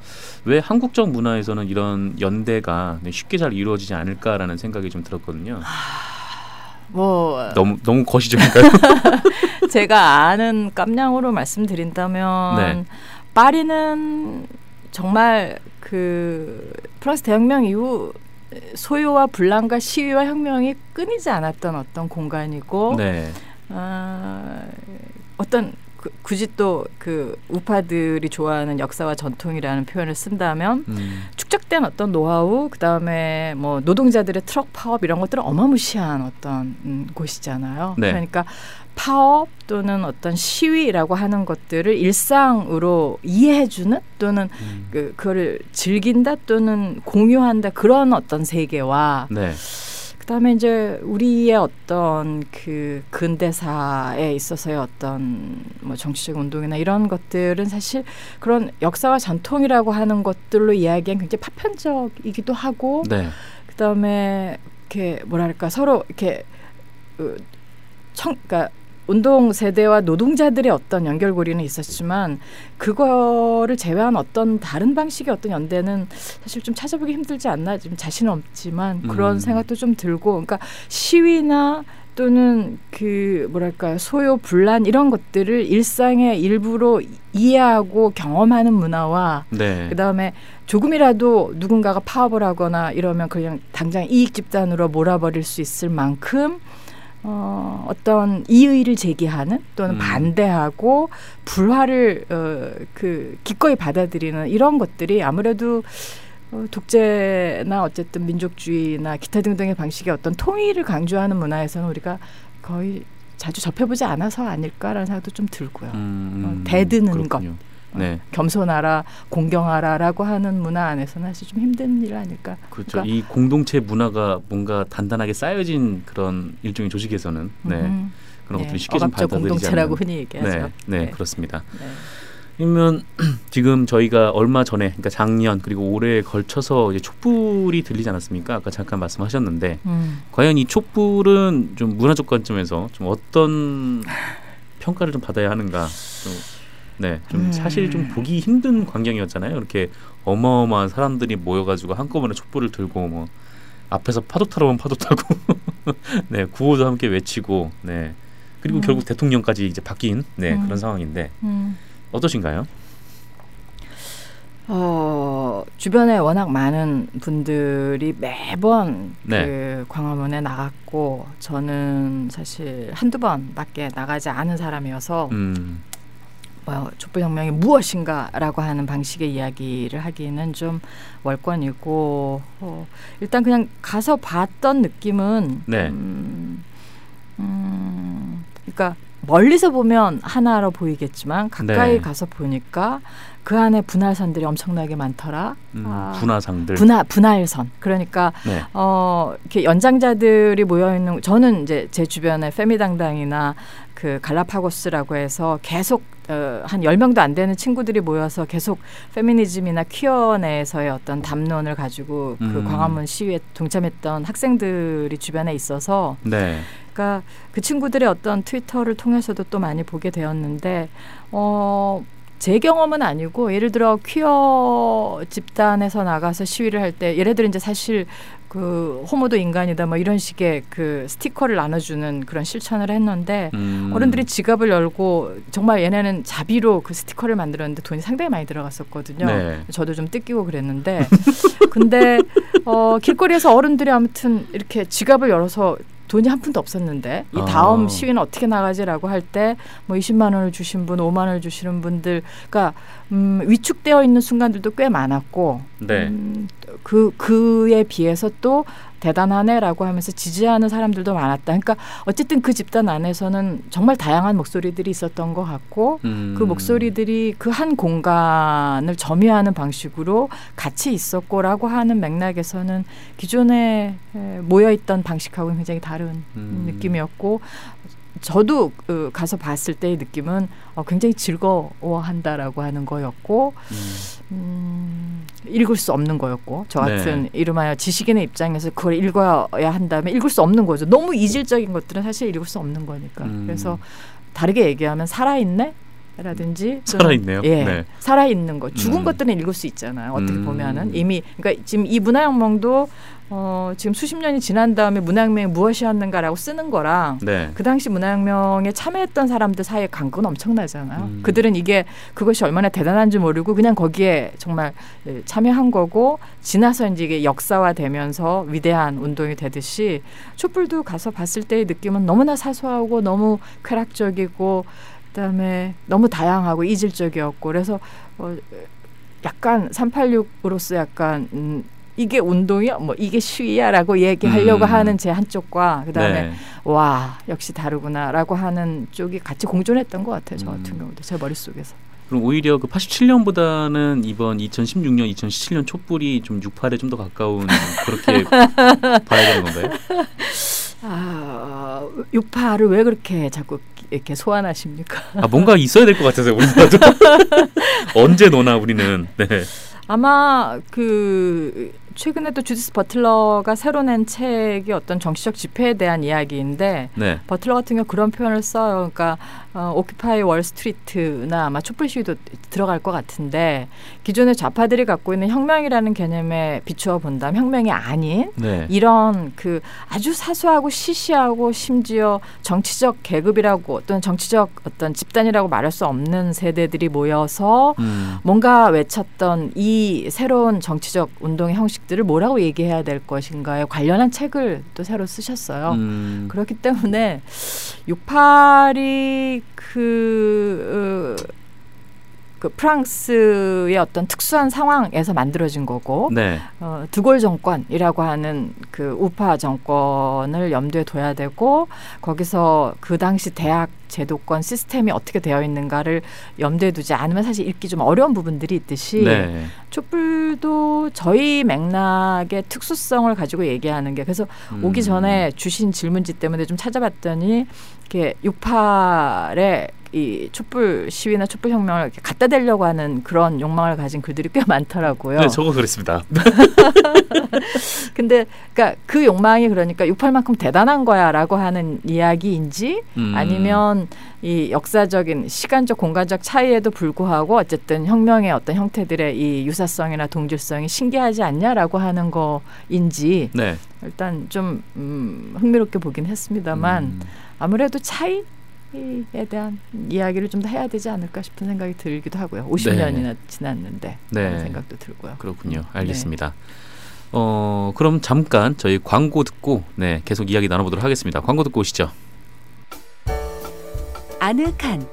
왜 한국적 문화에서는 이런 연대가 쉽게 잘 이루어지지 않을까라는 생각이 좀 들었거든요. 하... 뭐 너무 너무 거시적인가요? 제가 아는 깜냥으로 말씀드린다면 네. 파리는 정말 그 프랑스 대혁명 이후 소요와 분란과 시위와 혁명이 끊이지 않았던 어떤 공간이고 네. 어, 어떤 그, 굳이 또 그 우파들이 좋아하는 역사와 전통이라는 표현을 쓴다면 음. 축적된 어떤 노하우 그다음에 뭐 노동자들의 트럭 파업 이런 것들은 어마무시한 어떤 음, 곳이잖아요. 네. 그러니까 파업 또는 어떤 시위라고 하는 것들을 일상으로 이해해주는 또는 음. 그, 그거를 즐긴다 또는 공유한다 그런 어떤 세계와 네. 그 그다음에 이제 우리의 어떤 그 근대사에 있어서의 어떤 뭐 정치적 운동이나 이런 것들은 사실 그런 역사와 전통이라고 하는 것들로 이야기한 굉장히 파편적이기도 하고, 네. 그다음에 이렇게 뭐랄까 서로 이렇게 청, 그러니까 운동 세대와 노동자들의 어떤 연결고리는 있었지만 그거를 제외한 어떤 다른 방식의 어떤 연대는 사실 좀 찾아보기 힘들지 않나, 지금 자신은 없지만 그런 음. 생각도 좀 들고, 그러니까 시위나 또는 그 뭐랄까요 소요 분란 이런 것들을 일상의 일부로 이해하고 경험하는 문화와, 네. 그다음에 조금이라도 누군가가 파업을 하거나 이러면 그냥 당장 이익 집단으로 몰아버릴 수 있을 만큼 어, 어떤 이의를 제기하는 또는 음. 반대하고 불화를 어, 그 기꺼이 받아들이는 이런 것들이 아무래도 어, 독재나 어쨌든 민족주의나 기타 등등의 방식의 어떤 통일을 강조하는 문화에서는 우리가 거의 자주 접해보지 않아서 아닐까라는 생각도 좀 들고요. 음, 어, 대드는 것, 네. 어, 겸손하라, 공경하라라고 하는 문화 안에서는 사실 좀 힘든 일 아닐까. 그렇죠. 그러니까 이 공동체 문화가 뭔가 단단하게 쌓여진 그런 일종의 조직에서는 네. 음, 그런 네. 것들이 쉽게 좀 받아들이지 않는. 공동체라고 흔히 얘기하죠. 네, 네, 네. 그렇습니다. 네. 그러면 지금 저희가 얼마 전에, 그러니까 작년 그리고 올해에 걸쳐서 이제 촛불이 들리지 않았습니까? 아까 잠깐 말씀하셨는데 음. 과연 이 촛불은 좀 문화적 관점에서 좀 어떤 평가를 좀 받아야 하는가? 좀 네, 좀 음. 사실 좀 보기 힘든 광경이었잖아요. 이렇게 어마어마한 사람들이 모여가지고 한꺼번에 촛불을 들고 뭐 앞에서 파도 타러 온 파도 타고, 네, 구호도 함께 외치고, 네, 그리고 음. 결국 대통령까지 이제 바뀐 네 음. 그런 상황인데 음. 어떠신가요? 어, 주변에 워낙 많은 분들이 매번 네. 그 광화문에 나갔고 저는 사실 한두 번밖에 나가지 않은 사람이어서. 음. 어, 촛불혁명이 무엇인가라고 하는 방식의 이야기를 하기는 좀 월권이고 어, 일단 그냥 가서 봤던 느낌은 네. 음, 음, 그러니까 멀리서 보면 하나로 보이겠지만 가까이 네. 가서 보니까 그 안에 분할선들이 엄청나게 많더라. 음, 아, 분화상들. 분화 분할선. 그러니까 네. 어, 이렇게 연장자들이 모여 있는. 저는 이제 제 주변에 페미당당이나 그 갈라파고스라고 해서 계속 어, 한 열 명도 안 되는 친구들이 모여서 계속 페미니즘이나 퀴어 내에서의 어떤 담론을 가지고 음. 그 광화문 시위에 동참했던 학생들이 주변에 있어서 네. 그러니까 그 친구들의 어떤 트위터를 통해서도 또 많이 보게 되었는데 어. 제 경험은 아니고 예를 들어 퀴어 집단에서 나가서 시위를 할 때 예를 들어 이제 사실 그 호모도 인간이다 뭐 이런 식의 그 스티커를 나눠주는 그런 실천을 했는데 음. 어른들이 지갑을 열고 정말 얘네는 자비로 그 스티커를 만들었는데 돈이 상당히 많이 들어갔었거든요. 네. 저도 좀 뜯기고 그랬는데 근데 어, 길거리에서 어른들이 아무튼 이렇게 지갑을 열어서 돈이 한 푼도 없었는데 이 다음 아. 시위는 어떻게 나가지라고 할 때 뭐 이십만 원을 주신 분, 오만 원을 주시는 분들, 그러니까 음, 위축되어 있는 순간들도 꽤 많았고 네. 음, 그 그에 비해서 또 대단하네라고 하면서 지지하는 사람들도 많았다. 그러니까 어쨌든 그 집단 안에서는 정말 다양한 목소리들이 있었던 것 같고 음. 그 목소리들이 그 한 공간을 점유하는 방식으로 같이 있었고라고 하는 맥락에서는 기존에 모여있던 방식하고는 굉장히 다른 음. 느낌이었고 저도 그 가서 봤을 때의 느낌은 어, 굉장히 즐거워한다라고 하는 거였고 음. 음, 읽을 수 없는 거였고 저 같은 네. 이름하여 지식인의 입장에서 그걸 읽어야 한다면 읽을 수 없는 거죠. 너무 이질적인 것들은 사실 읽을 수 없는 거니까. 음. 그래서 다르게 얘기하면 살아있네? 라든지 살아있네요. 예, 네. 살아있는 거. 죽은 음. 것들은 읽을 수 있잖아요. 어떻게 음. 보면은 이미 그러니까 지금 이 문화혁명도 어, 지금 수십 년이 지난 다음에 문화혁명이 무엇이었는가라고 쓰는 거랑 네. 그 당시 문화혁명에 참여했던 사람들 사이의 간극은 엄청나잖아요. 음. 그들은 이게 그것이 얼마나 대단한지 모르고 그냥 거기에 정말 참여한 거고 지나서 이제 이게 역사화되면서 위대한 운동이 되듯이 촛불도 가서 봤을 때의 느낌은 너무나 사소하고 너무 쾌락적이고 그다음에 너무 다양하고 이질적이었고 그래서 어, 약간 삼팔육으로서 약간 음, 이게 운동이야? 뭐 이게 시위야라고 얘기하려고 음. 하는 제 한쪽과 그다음에 네. 와 역시 다르구나라고 하는 쪽이 같이 공존했던 것 같아요. 저 같은 음. 경우도 제 머릿속에서. 그럼 오히려 그 팔십칠 년보다는 이번 이천십육 년, 이천십칠 년 촛불이 좀 육 팔에 좀 더 가까운 그렇게 봐야 되는 건가요? 아, 육 팔을 왜 그렇게 자꾸 이렇게 소환하십니까? 아, 뭔가 있어야 될 것 같아서요, 우리나라도. 언제 노나 우리는. 네. 아마 그 최근에 또 주디스 버틀러가 새로 낸 책이 어떤 정치적 집회에 대한 이야기인데 네. 버틀러 같은 경우 그런 표현을 써요. 그러니까 어, 오키파이 월스트리트나 아마 촛불 시위도 들어갈 것 같은데 기존의 좌파들이 갖고 있는 혁명이라는 개념에 비추어 본다면 혁명이 아닌 네. 이런 그 아주 사소하고 시시하고 심지어 정치적 계급이라고 또는 정치적 어떤 집단이라고 말할 수 없는 세대들이 모여서 음. 뭔가 외쳤던 이 새로운 정치적 운동의 형식 들을 뭐라고 얘기해야 될 것인가에 관련한 책을 또 새로 쓰셨어요. 음. 그렇기 때문에 육팔이 그, 그 프랑스의 어떤 특수한 상황에서 만들어진 거고 네. 어, 드골 정권이라고 하는 그 우파 정권을 염두에 둬야 되고 거기서 그 당시 대학 제도권 시스템이 어떻게 되어 있는가를 염두에 두지 않으면 사실 읽기 좀 어려운 부분들이 있듯이 네. 촛불도 저희 맥락의 특수성을 가지고 얘기하는 게 그래서 음. 오기 전에 주신 질문지 때문에 좀 찾아봤더니 이렇게 육팔의 이 촛불 시위나 촛불 혁명을 이렇게 갖다 대려고 하는 그런 욕망을 가진 글들이 꽤 많더라고요. 네, 저거 그랬습니다. 근데 그러니까 그 욕망이 그러니까 육팔만큼 대단한 거야라고 하는 이야기인지 음. 아니면 이 역사적인 시간적 공간적 차이에도 불구하고 어쨌든 혁명의 어떤 형태들의 이 유사성이나 동질성이 신기하지 않냐라고 하는 거인지 네. 일단 좀 음, 흥미롭게 보긴 했습니다만 음. 아무래도 차이에 대한 이야기를 좀 더 해야 되지 않을까 싶은 생각이 들기도 하고요. 오십 년이나 네. 지났는데 네. 그런 생각도 들고요. 그렇군요. 알겠습니다. 네. 어, 그럼 잠깐 저희 광고 듣고 네, 계속 이야기 나눠보도록 하겠습니다. 광고 듣고 오시죠. 아늑한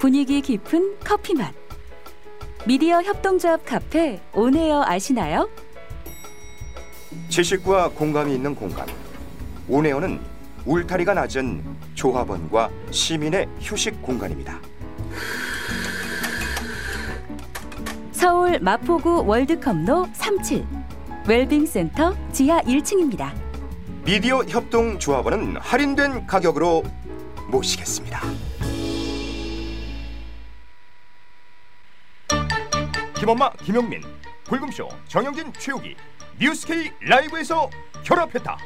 분위기 깊은 커피맛 미디어 협동조합 카페 온에어 아시나요? 지식과 공감이 있는 공감 온에어는 울타리가 낮은 조합원과 시민의 휴식 공간입니다. 서울 마포구 월드컵로 삼 칠 웰빙센터 지하 일 층입니다. 미디어 협동조합원은 할인된 가격으로 모시겠습니다. 김엄마, 김용민, 불금쇼, 정영진, 최욱이 뉴스케이 라이브에서 결합했다.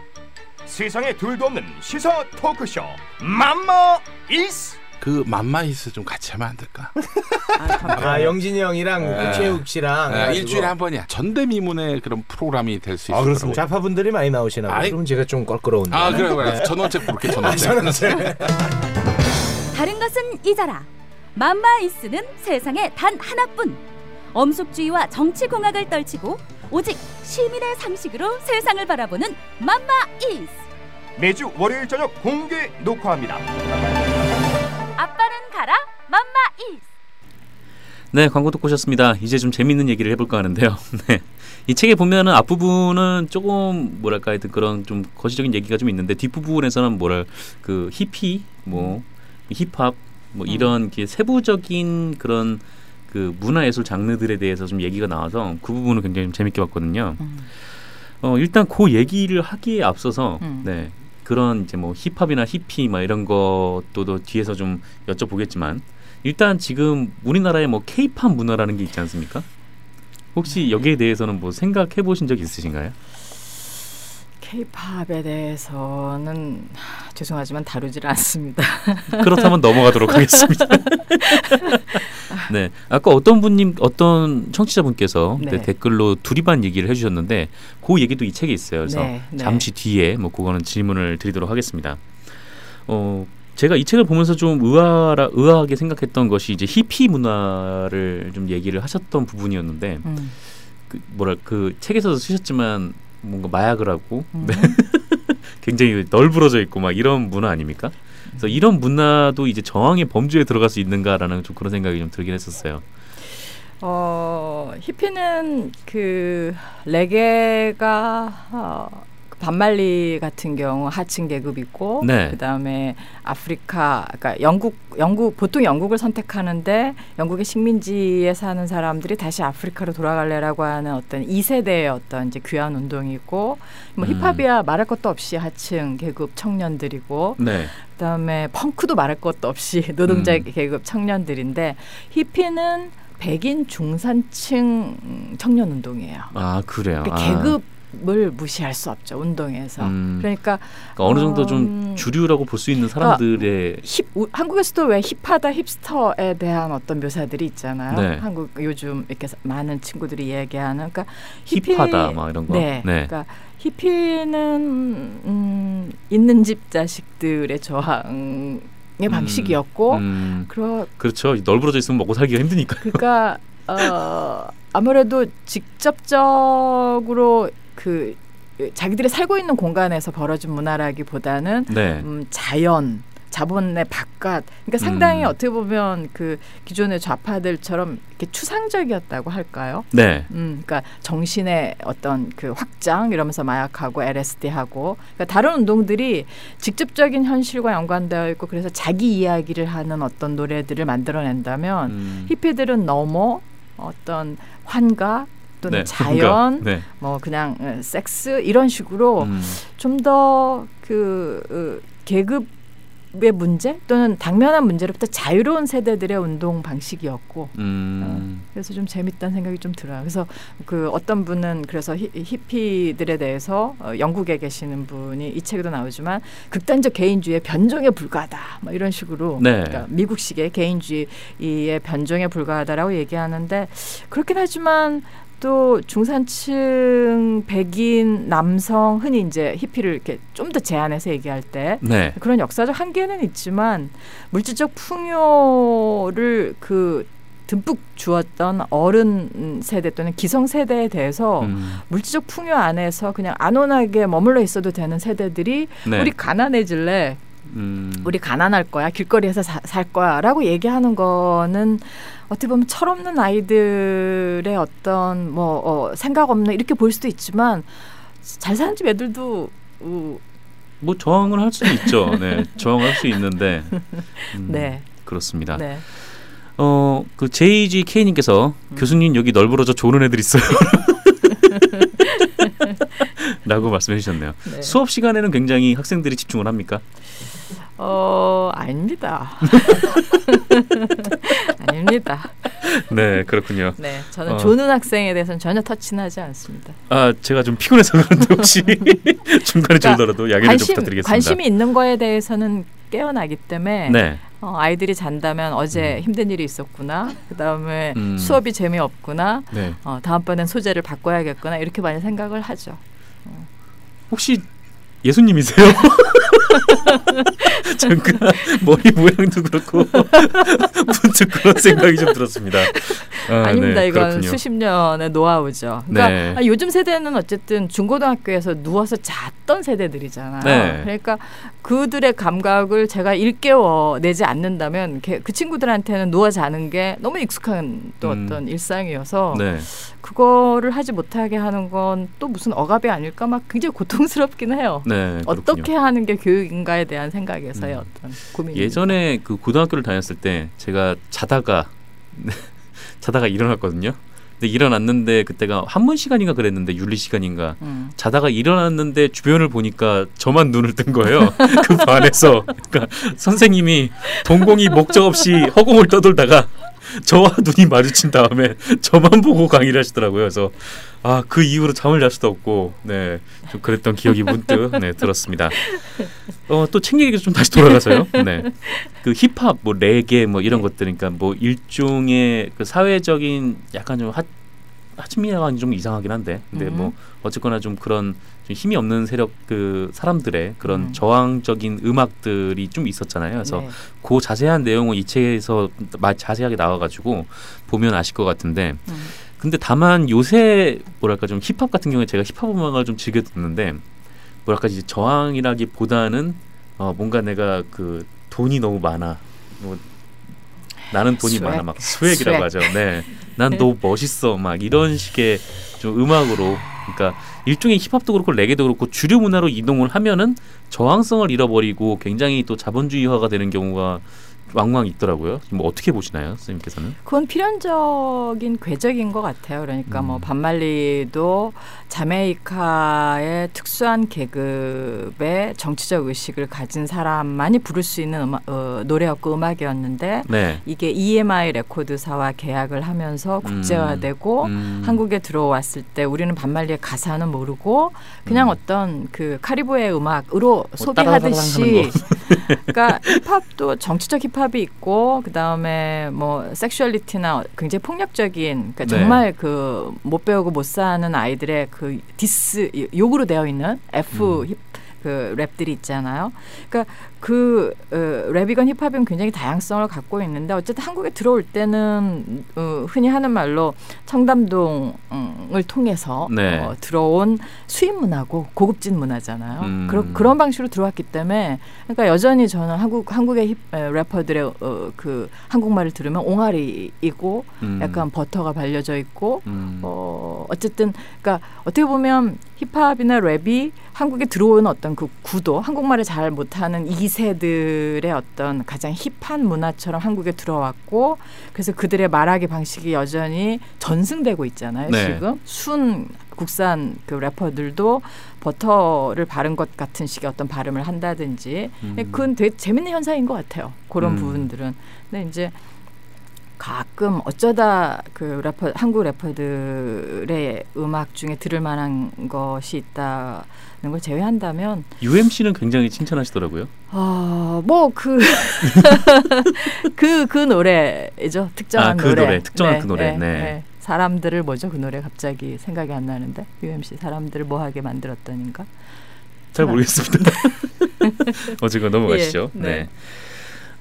세상에 둘도 없는 시사 토크쇼 맘마 이스. 그 맘마 이스 좀 같이 하면 안 될까? 아, 영진이 형이랑 네. 최욱 씨랑 네. 일주일에 한 번이야. 전대미문의 그런 프로그램이 될 수 있을 거라고. 아, 그렇습니다. 좌파분들이 많이 나오시나 봐요. 그럼 제가 좀 껄끄러운데. 아, 그래 그래. 전원책 부를게. 전원책. 다른 것은 잊어라. 맘마 이스는 세상에 단 하나뿐. 엄숙주의와 정치공학을 떨치고 오직 시민의 상식으로 세상을 바라보는 맘마 이스. 매주 월요일 저녁 공개 녹화합니다. 아빠는 가라 맘마 이스. 네, 광고 듣고 오셨습니다. 이제 좀 재밌는 얘기를 해볼까 하는데요. 네. 이 책에 보면은 앞부분은 조금 뭐랄까 하여튼 그런 좀 거시적인 얘기가 좀 있는데 뒷부분에서는 뭐랄 그 히피 뭐 힙합 뭐 이런 게 세부적인 그런 그 문화예술 장르들에 대해서 좀 얘기가 나와서 그 부분을 굉장히 좀 재밌게 봤거든요. 음. 어, 일단 그 얘기를 하기에 앞서서 음. 네, 그런 이제 뭐 힙합이나 히피 막 이런 것도 뒤에서 좀 여쭤보겠지만 일단 지금 우리나라에 뭐 케이팝 문화라는 게 있지 않습니까? 혹시 여기에 대해서는 뭐 생각해 보신 적 있으신가요? 케이팝에 대해서는 죄송하지만 다루질 않습니다. 그렇다면 넘어가도록 하겠습니다. 네, 아까 어떤 분님, 어떤 청취자분께서 네. 네, 댓글로 두리반 얘기를 해주셨는데 그 얘기도 이 책에 있어요. 그래서 네, 네. 잠시 뒤에 뭐 그거는 질문을 드리도록 하겠습니다. 어, 제가 이 책을 보면서 좀 의아라, 의아하게 생각했던 것이 이제 히피 문화를 좀 얘기를 하셨던 부분이었는데 음. 그, 뭐랄 그 책에서도 쓰셨지만. 뭔가 마약을 하고 음. 네. 굉장히 널브러져 있고 막 이런 문화 아닙니까? 그래서 이런 문화도 이제 저항의 범주에 들어갈 수 있는가라는 좀 그런 생각이 좀 들긴 했었어요. 어, 히피는 그 레게가 어, 반말리 같은 경우 하층 계급 있고 네. 그다음에 아프리카 그러니까 영국 영국 보통 영국을 선택하는데 영국의 식민지에 사는 사람들이 다시 아프리카로 돌아갈래라고 하는 어떤 이 세대의 어떤 이제 귀환 운동이 있고 뭐 음. 힙합이야 말할 것도 없이 하층 계급 청년들이고 네. 그다음에 펑크도 말할 것도 없이 노동자 음. 계급 청년들인데 히피는 백인 중산층 청년 운동이에요. 아 그래요. 그러니까 아. 계급을 무시할 수 없죠 운동에서. 음. 그러니까, 그러니까 어느 정도 음, 좀 주류라고 볼 수 있는 사람들의. 그러니까 힙, 우, 한국에서도 왜 힙하다 힙스터에 대한 어떤 묘사들이 있잖아요. 네. 한국 요즘 이렇게 많은 친구들이 얘기하는. 그러니까 히피, 힙하다 막 이런 거. 네. 네. 그러니까 히피는 음, 있는 집 자식들의 저항. 방식이었고 음, 그러, 그렇죠. 널브러져 있으면 먹고 살기가 힘드니까. 그러니까 어, 아무래도 직접적으로 그 자기들이 살고 있는 공간에서 벌어진 문화라기보다는 네. 음, 자연, 자본의 바깥. 그러니까 상당히 음. 어떻게 보면 그 기존의 좌파들처럼 이렇게 추상적이었다고 할까요? 네. 음, 그러니까 정신의 어떤 그 확장 이러면서 마약하고 엘에스디하고 그러니까 다른 운동들이 직접적인 현실과 연관되어 있고 그래서 자기 이야기를 하는 어떤 노래들을 만들어낸다면 음. 히피들은 너머 어떤 환각 또는 네, 자연, 네. 뭐 그냥 섹스 이런 식으로 음. 좀 더 그 계급 의 문제 또는 당면한 문제로부터 자유로운 세대들의 운동 방식이었고 음. 어, 그래서 좀 재밌다는 생각이 좀 들어요. 그래서 그 어떤 분은 그래서 히, 히피들에 대해서 어, 영국에 계시는 분이 이 책에도 나오지만 극단적 개인주의의 변종에 불과하다 뭐 이런 식으로 네. 그러니까 미국식의 개인주의의 변종에 불과하다라고 얘기하는데 그렇긴 하지만 또 중산층 백인 남성 흔히 이제 히피를 이렇게 좀 더 제한해서 얘기할 때 네. 그런 역사적 한계는 있지만 물질적 풍요를 그 듬뿍 주었던 어른 세대 또는 기성 세대에 대해서 음. 물질적 풍요 안에서 그냥 안온하게 머물러 있어도 되는 세대들이 네. 우리 가난해질래. 음. 우리 가난할 거야 길거리에서 사, 살 거야 라고 얘기하는 거는 어떻게 보면 철없는 아이들의 어떤 뭐 어, 생각 없는 이렇게 볼 수도 있지만 잘 사는 집 애들도 어. 뭐 저항을 할 수는 있죠. 네, 저항할 수 있는데 음, 네 그렇습니다. 네. 어, 그 제이지케이님께서 음. 교수님 여기 널브러져 조는 애들 있어요 라고 말씀해 주셨네요. 네. 수업 시간에는 굉장히 학생들이 집중을 합니까? 어, 아닙니다. 아닙니다. 네, 그렇군요. 네, 저는 어. 조는 학생에 대해서는 전혀 터치는 하지 않습니다. 아, 제가 좀 피곤해서 그런데 혹시 중간에 졸더라도 그러니까 양해를 좀 부탁드리겠습니다. 관심이 있는 거에 대해서는 깨어나기 때문에 네. 어, 아이들이 잔다면 어제 음. 힘든 일이 있었구나. 그다음에 음. 수업이 재미없구나. 네. 어, 다음번엔 소재를 바꿔야겠구나. 이렇게 많이 생각을 하죠. 혹시 예수님이세요? 잠깐 머리 모양도 그렇고 문득 그런 생각이 좀 들었습니다. 아, 아닙니다. 네, 이건 그렇군요. 수십 년의 노하우죠. 그러니까 네. 요즘 세대는 어쨌든 중고등학교에서 누워서 잤던 세대들이잖아요. 네. 그러니까 그들의 감각을 제가 일깨워내지 않는다면 그 친구들한테는 누워 자는 게 너무 익숙한 또 음. 어떤 일상이어서 네. 그거를 하지 못하게 하는 건 또 무슨 억압이 아닐까 막 굉장히 고통스럽긴 해요. 네, 어떻게 하는 게 교육인가에 대한 생각에서의 음. 어떤 고민입니다. 예전에 그 고등학교를 다녔을 때 제가 자다가 자다가 일어났거든요. 근데 일어났는데 그때가 한문 시간인가 그랬는데 윤리 시간인가 음. 자다가 일어났는데 주변을 보니까 저만 눈을 뜬 거예요. 그 반에서 그러니까 선생님이 동공이 목적 없이 허공을 떠돌다가 저와 눈이 마주친 다음에 저만 보고 강의를 하시더라고요. 그래서 아, 그 이후로 잠을 잘 수도 없고 네, 좀 그랬던 기억이 문득 네, 들었습니다. 어, 또 책 얘기가 좀 다시 돌아가서요. 네, 그 힙합, 뭐 레게, 뭐 이런 것들이니까 뭐 일종의 그 사회적인 약간 좀 하 하층민화가 좀 이상하긴 한데, 근데 음. 뭐 어쨌거나 좀 그런 좀 힘이 없는 세력 그 사람들의 그런 음. 저항적인 음악들이 좀 있었잖아요. 그래서 네. 그 자세한 내용은 이 책에서 마, 자세하게 나와가지고 보면 아실 것 같은데, 음. 근데 다만 요새 뭐랄까 좀 힙합 같은 경우에 제가 힙합 음악을 좀 즐겨 듣는데 뭐랄까 이제 저항이라기보다는 어, 뭔가 내가 그 돈이 너무 많아. 뭐 나는 돈이 스웩. 많아 막 스웩이라고 스웩. 하죠. 네, 난 너무 멋있어 막 이런 식의 좀 음악으로 그러니까 일종의 힙합도 그렇고 레게도 그렇고 주류 문화로 이동을 하면은 저항성을 잃어버리고 굉장히 또 자본주의화가 되는 경우가 왕왕 있더라고요. 뭐 어떻게 보시나요, 선생님께서는? 그건 필연적인 궤적인 것 같아요. 그러니까 음. 뭐 반말리도 자메이카의 특수한 계급의 정치적 의식을 가진 사람만이 부를 수 있는 음악, 어, 노래였고 음악이었는데 네. 이게 이엠아이 레코드사와 계약을 하면서 국제화되고 음. 음. 한국에 들어왔을 때 우리는 반말리의 가사는 모르고 그냥 음. 어떤 그 카리브의 음악으로 뭐 소비하듯이 그러니까 힙합도 정치적 힙합 힙합이 있고 그 다음에 뭐 섹슈얼리티나 굉장히 폭력적인 그러니까 네. 정말 그 못 배우고 못 사는 아이들의 그 디스 욕으로 되어 있는 F 음. 힙 그 랩들이 있잖아요. 그러니까 그 어, 랩이건 힙합이건 굉장히 다양성을 갖고 있는데 어쨌든 한국에 들어올 때는 어, 흔히 하는 말로 청담동을 통해서 네. 어, 들어온 수입 문화고 고급진 문화잖아요. 음. 그러, 그런 방식으로 들어왔기 때문에 그러니까 여전히 저는 한국 한국의 힙, 래퍼들의 어, 그 한국말을 들으면 옹알이고 음. 약간 버터가 발려져 있고 음. 어, 어쨌든 그러니까 어떻게 보면 힙합이나 랩이 한국에 들어오는 어떤 그 구도, 한국말을 잘 못하는 이 세들의 어떤 가장 힙한 문화처럼 한국에 들어왔고 그래서 그들의 말하기 방식이 여전히 전승되고 있잖아요. 네. 지금 순 국산 그 래퍼들도 버터를 바른 것 같은 식의 어떤 발음을 한다든지 음. 그건 되게 재밌는 현상인 것 같아요. 그런 음. 부분들은. 근데 이제 가끔 어쩌다 그 래퍼, 한국 래퍼들의 음악 중에 들을 만한 것이 있다는 걸 제외한다면 유엠씨는 굉장히 칭찬하시더라고요. 아, 뭐 그 그 그 노래죠. 특정한 아, 그 노래. 노래. 특정한 네, 그 노래. 네, 네. 네. 사람들을 뭐죠? 그 노래 갑자기 생각이 안 나는데. 유엠씨 사람들을 뭐하게 만들었더니인가? 잘 모르겠습니다. 어쨌건 넘어가시죠. 예, 네. 네.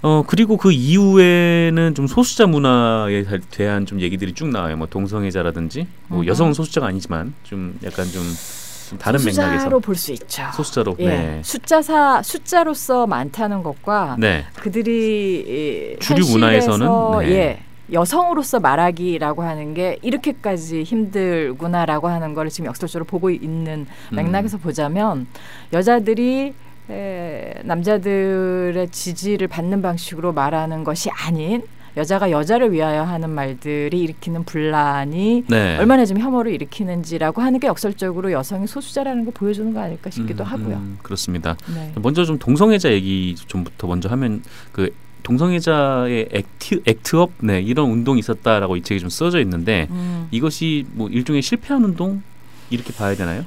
어 그리고 그 이후에는 좀 소수자 문화에 대한 좀 얘기들이 쭉 나와요. 뭐 동성애자라든지 뭐 음. 여성 소수자가 아니지만 좀 약간 좀, 좀 다른 맥락에서 소수자로 볼 수 있죠. 소수자로 예. 네. 숫자사 숫자로서 많다는 것과 네. 그들이 주류 문화에서는 네. 예. 여성으로서 말하기라고 하는 게 이렇게까지 힘들구나라고 하는 걸 지금 역설적으로 보고 있는 맥락에서 음. 보자면 여자들이 에, 남자들의 지지를 받는 방식으로 말하는 것이 아닌 여자가 여자를 위하여 하는 말들이 일으키는 분란이 네. 얼마나 좀 혐오를 일으키는지라고 하는 게 역설적으로 여성이 소수자라는 걸 보여주는 거 아닐까 싶기도 음, 하고요. 음, 그렇습니다. 네. 먼저 좀 동성애자 얘기 좀부터 먼저 하면 그 동성애자의 액트, 액트업 네, 이런 운동이 있었다라고 이 책에 좀 써져 있는데 음. 이것이 뭐 일종의 실패한 운동 이렇게 봐야 되나요?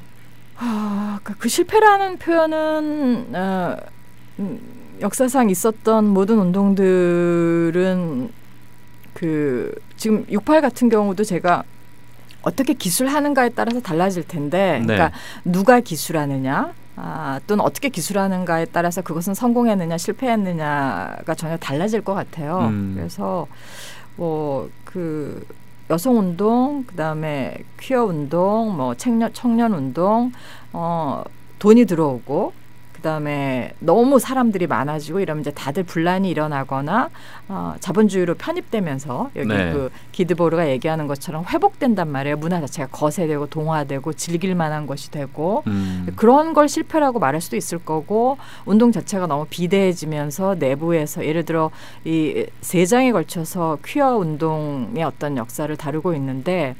아, 그 실패라는 표현은 어, 역사상 있었던 모든 운동들은 그 지금 육팔 같은 경우도 제가 어떻게 기술하는가에 따라서 달라질 텐데 네. 그러니까 누가 기술하느냐 아, 또는 어떻게 기술하는가에 따라서 그것은 성공했느냐 실패했느냐가 전혀 달라질 것 같아요. 음. 그래서 뭐 그 여성 운동, 그다음에 퀴어 운동, 뭐 청년, 청년 운동, 어, 돈이 들어오고 그다음에 너무 사람들이 많아지고 이러면 이제 다들 분란이 일어나거나 어, 자본주의로 편입되면서 여기 네. 그 기드보르가 얘기하는 것처럼 회복된단 말이에요. 문화 자체가 거세되고 동화되고 즐길 만한 것이 되고 음. 그런 걸 실패라고 말할 수도 있을 거고 운동 자체가 너무 비대해지면서 내부에서 예를 들어 이 세 장에 걸쳐서 퀴어 운동의 어떤 역사를 다루고 있는데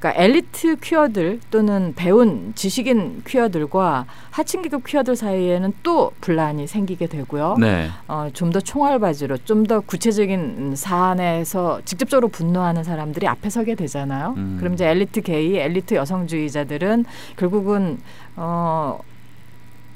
그러니까 엘리트 퀴어들 또는 배운 지식인 퀴어들과 하층계급 퀴어들 사이에는 또 분란이 생기게 되고요. 네. 어, 좀 더 총알바지로 좀 더 구체적인 사안에서 직접적으로 분노하는 사람들이 앞에 서게 되잖아요. 음. 그럼 이제 엘리트 게이, 엘리트 여성주의자들은 결국은 어,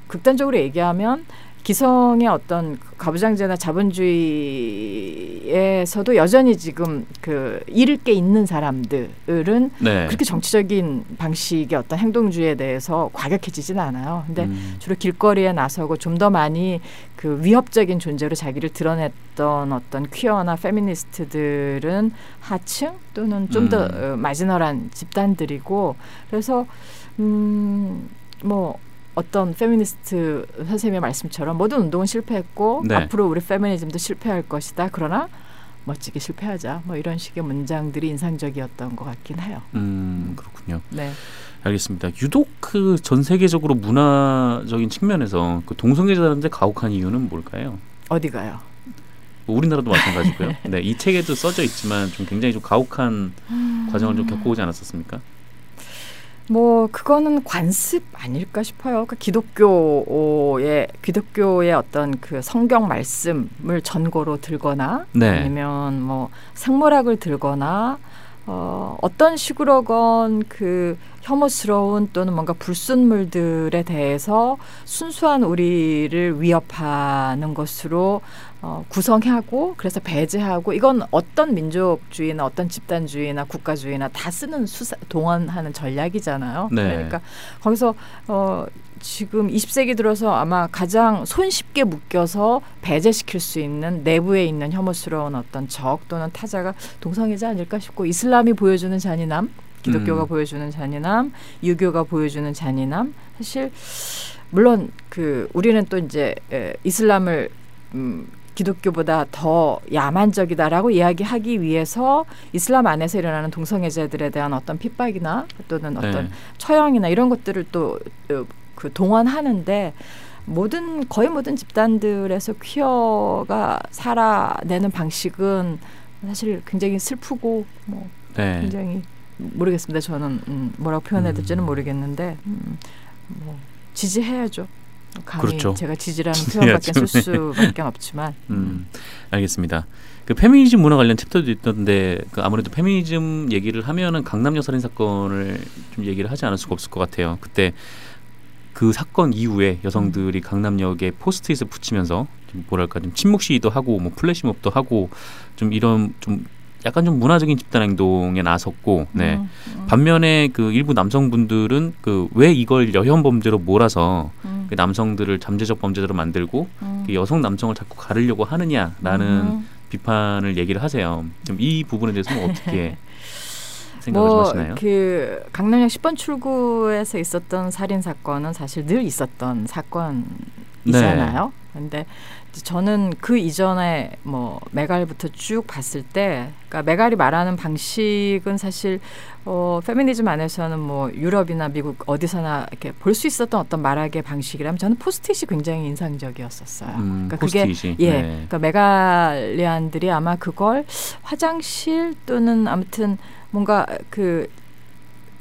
극단적으로 얘기하면 기성의 어떤 가부장제나 자본주의에서도 여전히 지금 그 잃을 게 있는 사람들은 네. 그렇게 정치적인 방식의 어떤 행동주의에 대해서 과격해지진 않아요. 근데 음. 주로 길거리에 나서고 좀 더 많이 그 위협적인 존재로 자기를 드러냈던 어떤 퀴어나 페미니스트들은 하층 또는 좀 더 음. 마지널한 집단들이고 그래서 음, 뭐 어떤 페미니스트 선생님의 말씀처럼 모든 운동은 실패했고 네. 앞으로 우리 페미니즘도 실패할 것이다. 그러나 멋지게 실패하자 뭐 이런 식의 문장들이 인상적이었던 것 같긴 해요. 음, 그렇군요. 네. 알겠습니다. 유독 그 전 세계적으로 문화적인 측면에서 그 동성애자들한테 가혹한 이유는 뭘까요? 어디가요? 뭐 우리나라도 마찬가지고요. 네, 이 책에도 써져 있지만 좀 굉장히 좀 가혹한 음... 과정을 좀 겪어오지 않았었습니까? 뭐 그거는 관습 아닐까 싶어요. 그러니까 기독교의 기독교의 어떤 그 성경 말씀을 전거로 들거나 네. 아니면 뭐 생물학을 들거나 어, 어떤 식으로건 그 혐오스러운 또는 뭔가 불순물들에 대해서 순수한 우리를 위협하는 것으로 어, 구성하고 그래서 배제하고 이건 어떤 민족주의나 어떤 집단주의나 국가주의나 다 쓰는 수사, 동원하는 전략이잖아요. 네. 그러니까 거기서 어, 지금 이십 세기 들어서 아마 가장 손쉽게 묶여서 배제시킬 수 있는 내부에 있는 혐오스러운 어떤 적 또는 타자가 동성애자 아닐까 싶고 이슬람이 보여주는 잔인함, 기독교가 음. 보여주는 잔인함, 유교가 보여주는 잔인함 사실 물론 그 우리는 또 이제 에, 이슬람을 음, 기독교보다 더 야만적이다라고 이야기하기 위해서 이슬람 안에서 일어나는 동성애자들에 대한 어떤 핍박이나 또는 어떤 네. 처형이나 이런 것들을 또 그 동원하는데 모든 거의 모든 집단들에서 퀴어가 살아내는 방식은 사실 굉장히 슬프고 뭐 네. 굉장히 모르겠습니다. 저는 음 뭐라고 표현해야 될지는 모르겠는데 음 뭐 지지해야죠. 감히 그렇죠. 제가 지지라는 표현밖에 쓸 수밖에 없지만. 음, 알겠습니다. 그 페미니즘 문화 관련 챕터도 있던데 그 아무래도 페미니즘 얘기를 하면은 강남역 살인 사건을 좀 얘기를 하지 않을 수가 없을 것 같아요. 그때 그 사건 이후에 여성들이 강남역에 포스트잇을 붙이면서 좀 뭐랄까 좀 침묵 시위도 하고 뭐 플래시몹도 하고 좀 이런 좀 약간 좀 문화적인 집단 행동에 나섰고, 네. 음, 음. 반면에 그 일부 남성분들은 그 왜 이걸 여혐 범죄로 몰아서 음. 그 남성들을 잠재적 범죄자로 만들고 음. 그 여성 남성을 자꾸 가르려고 하느냐라는 음. 비판을 얘기를 하세요. 좀 이 부분에 대해서는 어떻게 생각을 뭐 좀 하시나요? 그 강남역 십 번 출구에서 있었던 살인 사건은 사실 늘 있었던 사건이잖아요. 네. 근데 저는 그 이전에 뭐 메갈부터 쭉 봤을 때, 그러니까 메갈이 말하는 방식은 사실 어, 페미니즘 안에서는 뭐 유럽이나 미국 어디서나 이렇게 볼 수 있었던 어떤 말하기의 방식이라면 저는 포스트잇이 굉장히 인상적이었었어요. 음, 그러니까 포스트잇이. 그게 예, 네. 그러니까 메갈리안들이 아마 그걸 화장실 또는 아무튼 뭔가 그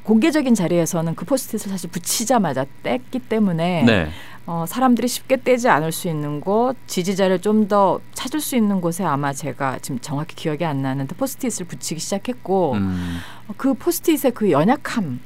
공개적인 자리에서는 그 포스트잇을 사실 붙이자마자 뗐기 때문에. 네. 어, 사람들이 쉽게 떼지 않을 수 있는 곳, 지지자를 좀 더 찾을 수 있는 곳에 아마 제가 지금 정확히 기억이 안 나는데 포스트잇을 붙이기 시작했고 음. 그 포스트잇의 그 연약함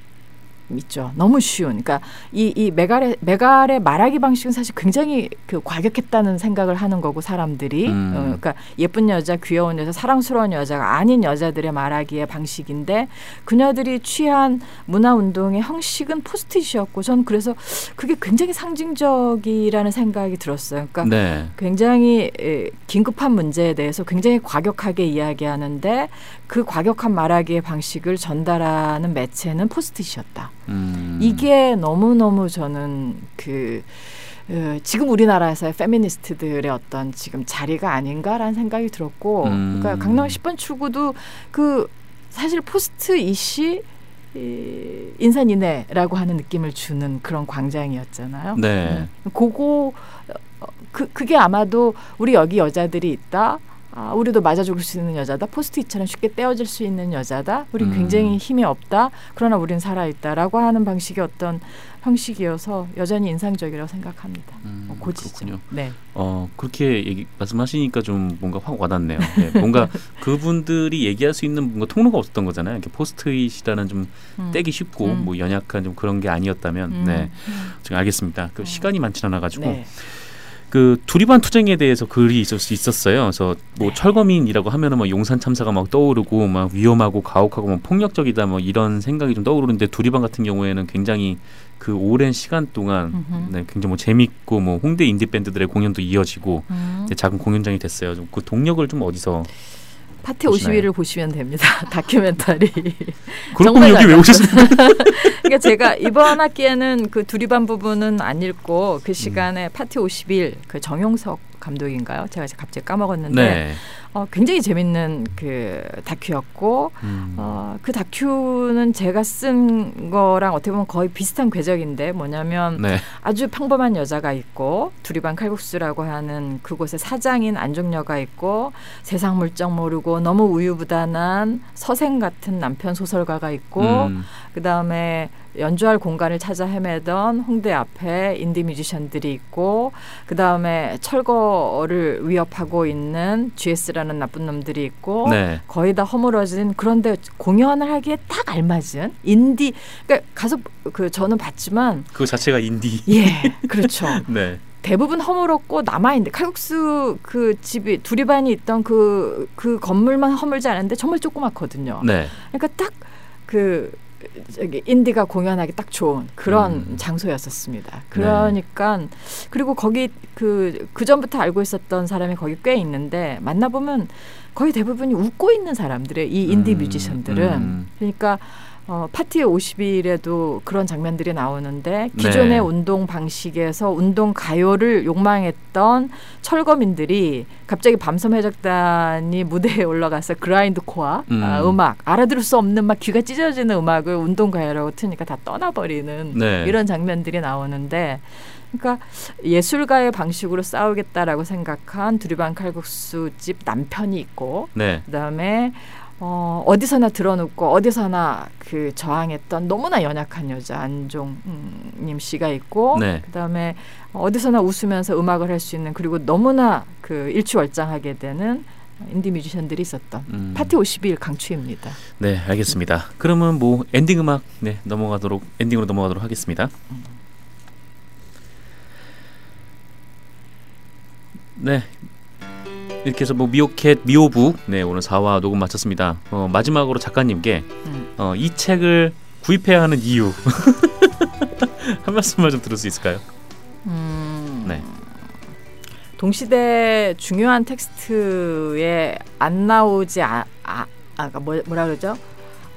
있죠. 너무 쉬운. 그러니까 이, 이 메갈의, 메갈의 말하기 방식은 사실 굉장히 그 과격했다는 생각을 하는 거고 사람들이. 음. 어, 그러니까 예쁜 여자, 귀여운 여자, 사랑스러운 여자가 아닌 여자들의 말하기의 방식인데 그녀들이 취한 문화운동의 형식은 포스트잇이었고 전 그래서 그게 굉장히 상징적이라는 생각이 들었어요. 그러니까 네. 굉장히 에, 긴급한 문제에 대해서 굉장히 과격하게 이야기하는데 그 과격한 말하기의 방식을 전달하는 매체는 포스트잇이었다. 음. 이게 너무너무 저는 그 으, 지금 우리나라에서의 페미니스트들의 어떤 지금 자리가 아닌가라는 생각이 들었고 음. 그러니까 강남 십 번 출구도 그 사실 포스트잇이 이, 인산인해라고 하는 느낌을 주는 그런 광장이었잖아요. 네. 음. 그거 그, 그게 아마도 우리 여기 여자들이 있다. 아, 우리도 맞아 죽을 수 있는 여자다. 포스트잇처럼 쉽게 떼어질 수 있는 여자다. 우린 음. 굉장히 힘이 없다. 그러나 우린 살아있다라고 하는 방식의 어떤 형식이어서 여전히 인상적이라고 생각합니다. 음, 어, 고지죠. 네. 어, 그렇게 얘기, 말씀하시니까 좀 뭔가 확 와닿네요. 네, 뭔가 그분들이 얘기할 수 있는 뭔가 통로가 없었던 거잖아요. 이렇게 포스트잇이라는 좀 음. 떼기 쉽고 음. 뭐 연약한 좀 그런 게 아니었다면 음. 네. 음. 지금 알겠습니다. 그 음. 시간이 많지는 않아가지고. 네. 그 두리반 투쟁에 대해서 글이 있을 수 있었어요. 그래서 뭐 네. 철거민이라고 하면은 뭐 용산 참사가 막 떠오르고 막 위험하고 가혹하고 뭐 폭력적이다 뭐 이런 생각이 좀 떠오르는데 두리반 같은 경우에는 굉장히 그 오랜 시간 동안 네, 굉장히 뭐 재밌고 뭐 홍대 인디 밴드들의 공연도 이어지고 음. 네, 작은 공연장이 됐어요. 좀 그 동력을 좀 어디서 파티 오십일을 보시면 됩니다. 다큐멘터리. 정말 여기 왜 오셨습니까? 그러니까 제가 이번 학기에는 그 두리반 부분은 안 읽고 그 시간에 음. 파티 오십일 그 정용석 감독인가요? 제가 갑자기 까먹었는데 네. 어, 굉장히 재밌는 그 다큐였고 음. 어, 그 다큐는 제가 쓴 거랑 어떻게 보면 거의 비슷한 궤적인데 뭐냐면 네. 아주 평범한 여자가 있고 두리반 칼국수라고 하는 그곳의 사장인 안종녀가 있고 세상 물정 모르고 너무 우유부단한 서생 같은 남편 소설가가 있고 음. 그다음에 연주할 공간을 찾아 헤매던 홍대 앞에 인디 뮤지션들이 있고 그다음에 철거를 위협하고 있는 지에스라는 나쁜 놈들이 있고 네. 거의 다 허물어진 그런데 공연을 하기에 딱 알맞은 인디 그러니까 가서 그 저는 봤지만 그 자체가 인디 예 그렇죠 네. 대부분 허물었고 남아있는데 칼국수 그 집이 두리반이 있던 그, 그 건물만 허물지 않은데 정말 조그맣거든요 네. 그러니까 딱 그 저기 인디가 공연하기 딱 좋은 그런 음. 장소였었습니다. 그러니까 네. 그리고 거기 그 그전부터 알고 있었던 사람이 거기 꽤 있는데 만나보면 거의 대부분이 웃고 있는 사람들의 이 인디 음. 뮤지션들은 음. 그러니까 어, 파티의 오십 일에도 그런 장면들이 나오는데 기존의 네. 운동 방식에서 운동 가요를 욕망했던 철거민들이 갑자기 밤섬 해적단이 무대에 올라가서 그라인드코어 음. 아, 음악 알아들을 수 없는 막 귀가 찢어지는 음악을 운동 가요라고 트니까 다 떠나버리는 네. 이런 장면들이 나오는데 그러니까 예술가의 방식으로 싸우겠다라고 생각한 두리반 칼국수 집 남편이 있고 네. 그다음에 어, 어디서나 드러눕고 어디서나 그 저항했던 너무나 연약한 여자 안종님 씨가 있고 네. 그다음에 어디서나 웃으면서 음악을 할 수 있는 그리고 너무나 그 일취월장하게 되는 인디 뮤지션들이 있었던 음. 파티 오십이 일 강추입니다. 네, 알겠습니다. 그러면 뭐 엔딩 음악 네, 넘어가도록 엔딩으로 넘어가도록 하겠습니다. 네. 이렇게 해서 뭐 미오캣, 미오북 네 오늘 사 화 녹음 마쳤습니다. 어, 마지막으로 작가님께 음. 어, 이 책을 구입해야 하는 이유 한 말씀만 좀 들을 수 있을까요? 음, 네. 동시대 중요한 텍스트에 안 나오지 아, 아, 아까 뭐, 뭐라 그러죠?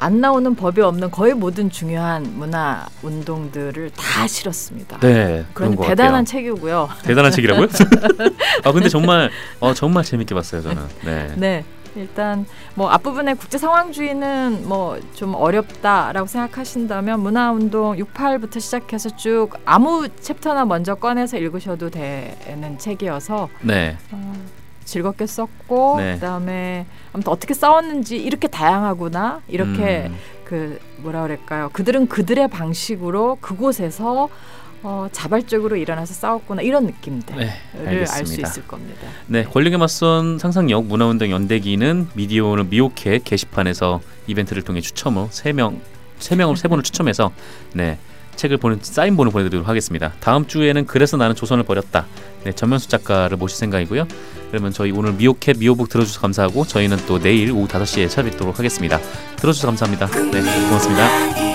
안 나오는 법이 없는 거의 모든 중요한 문화 운동들을 다 실었습니다. 네, 그런 거 대단한 같아요. 책이고요. 대단한 책이라고요? 아 근데 정말 어, 정말 재밌게 봤어요 저는. 네. 네, 일단 뭐 앞부분에 국제 상황주의는 뭐 좀 어렵다라고 생각하신다면 문화 운동 육십팔부터 시작해서 쭉 아무 챕터나 먼저 꺼내서 읽으셔도 되는 책이어서. 네. 어, 즐겁게 썼고 네. 그다음에 아무튼 어떻게 싸웠는지 이렇게 다양하구나 이렇게 음. 그 뭐라 그럴까요 그들은 그들의 방식으로 그곳에서 어, 자발적으로 일어나서 싸웠구나 이런 느낌들을 네, 알 수 있을 겁니다. 네, 권력에 맞선 상상력 문화운동 연대기는 미디어는 미오캣 게시판에서 이벤트를 통해 추첨으로 세 명 세 명을 세 번을 추첨해서 네. 책을 보는 사인본을 보내드리도록 하겠습니다. 다음 주에는 그래서 나는 조선을 버렸다. 네, 전면수 작가를 모실 생각이고요. 그러면 저희 오늘 미오캣 미오북 들어주셔서 감사하고 저희는 또 내일 오후 다섯 시에 찾아뵙도록 하겠습니다. 들어주셔서 감사합니다. 네, 고맙습니다.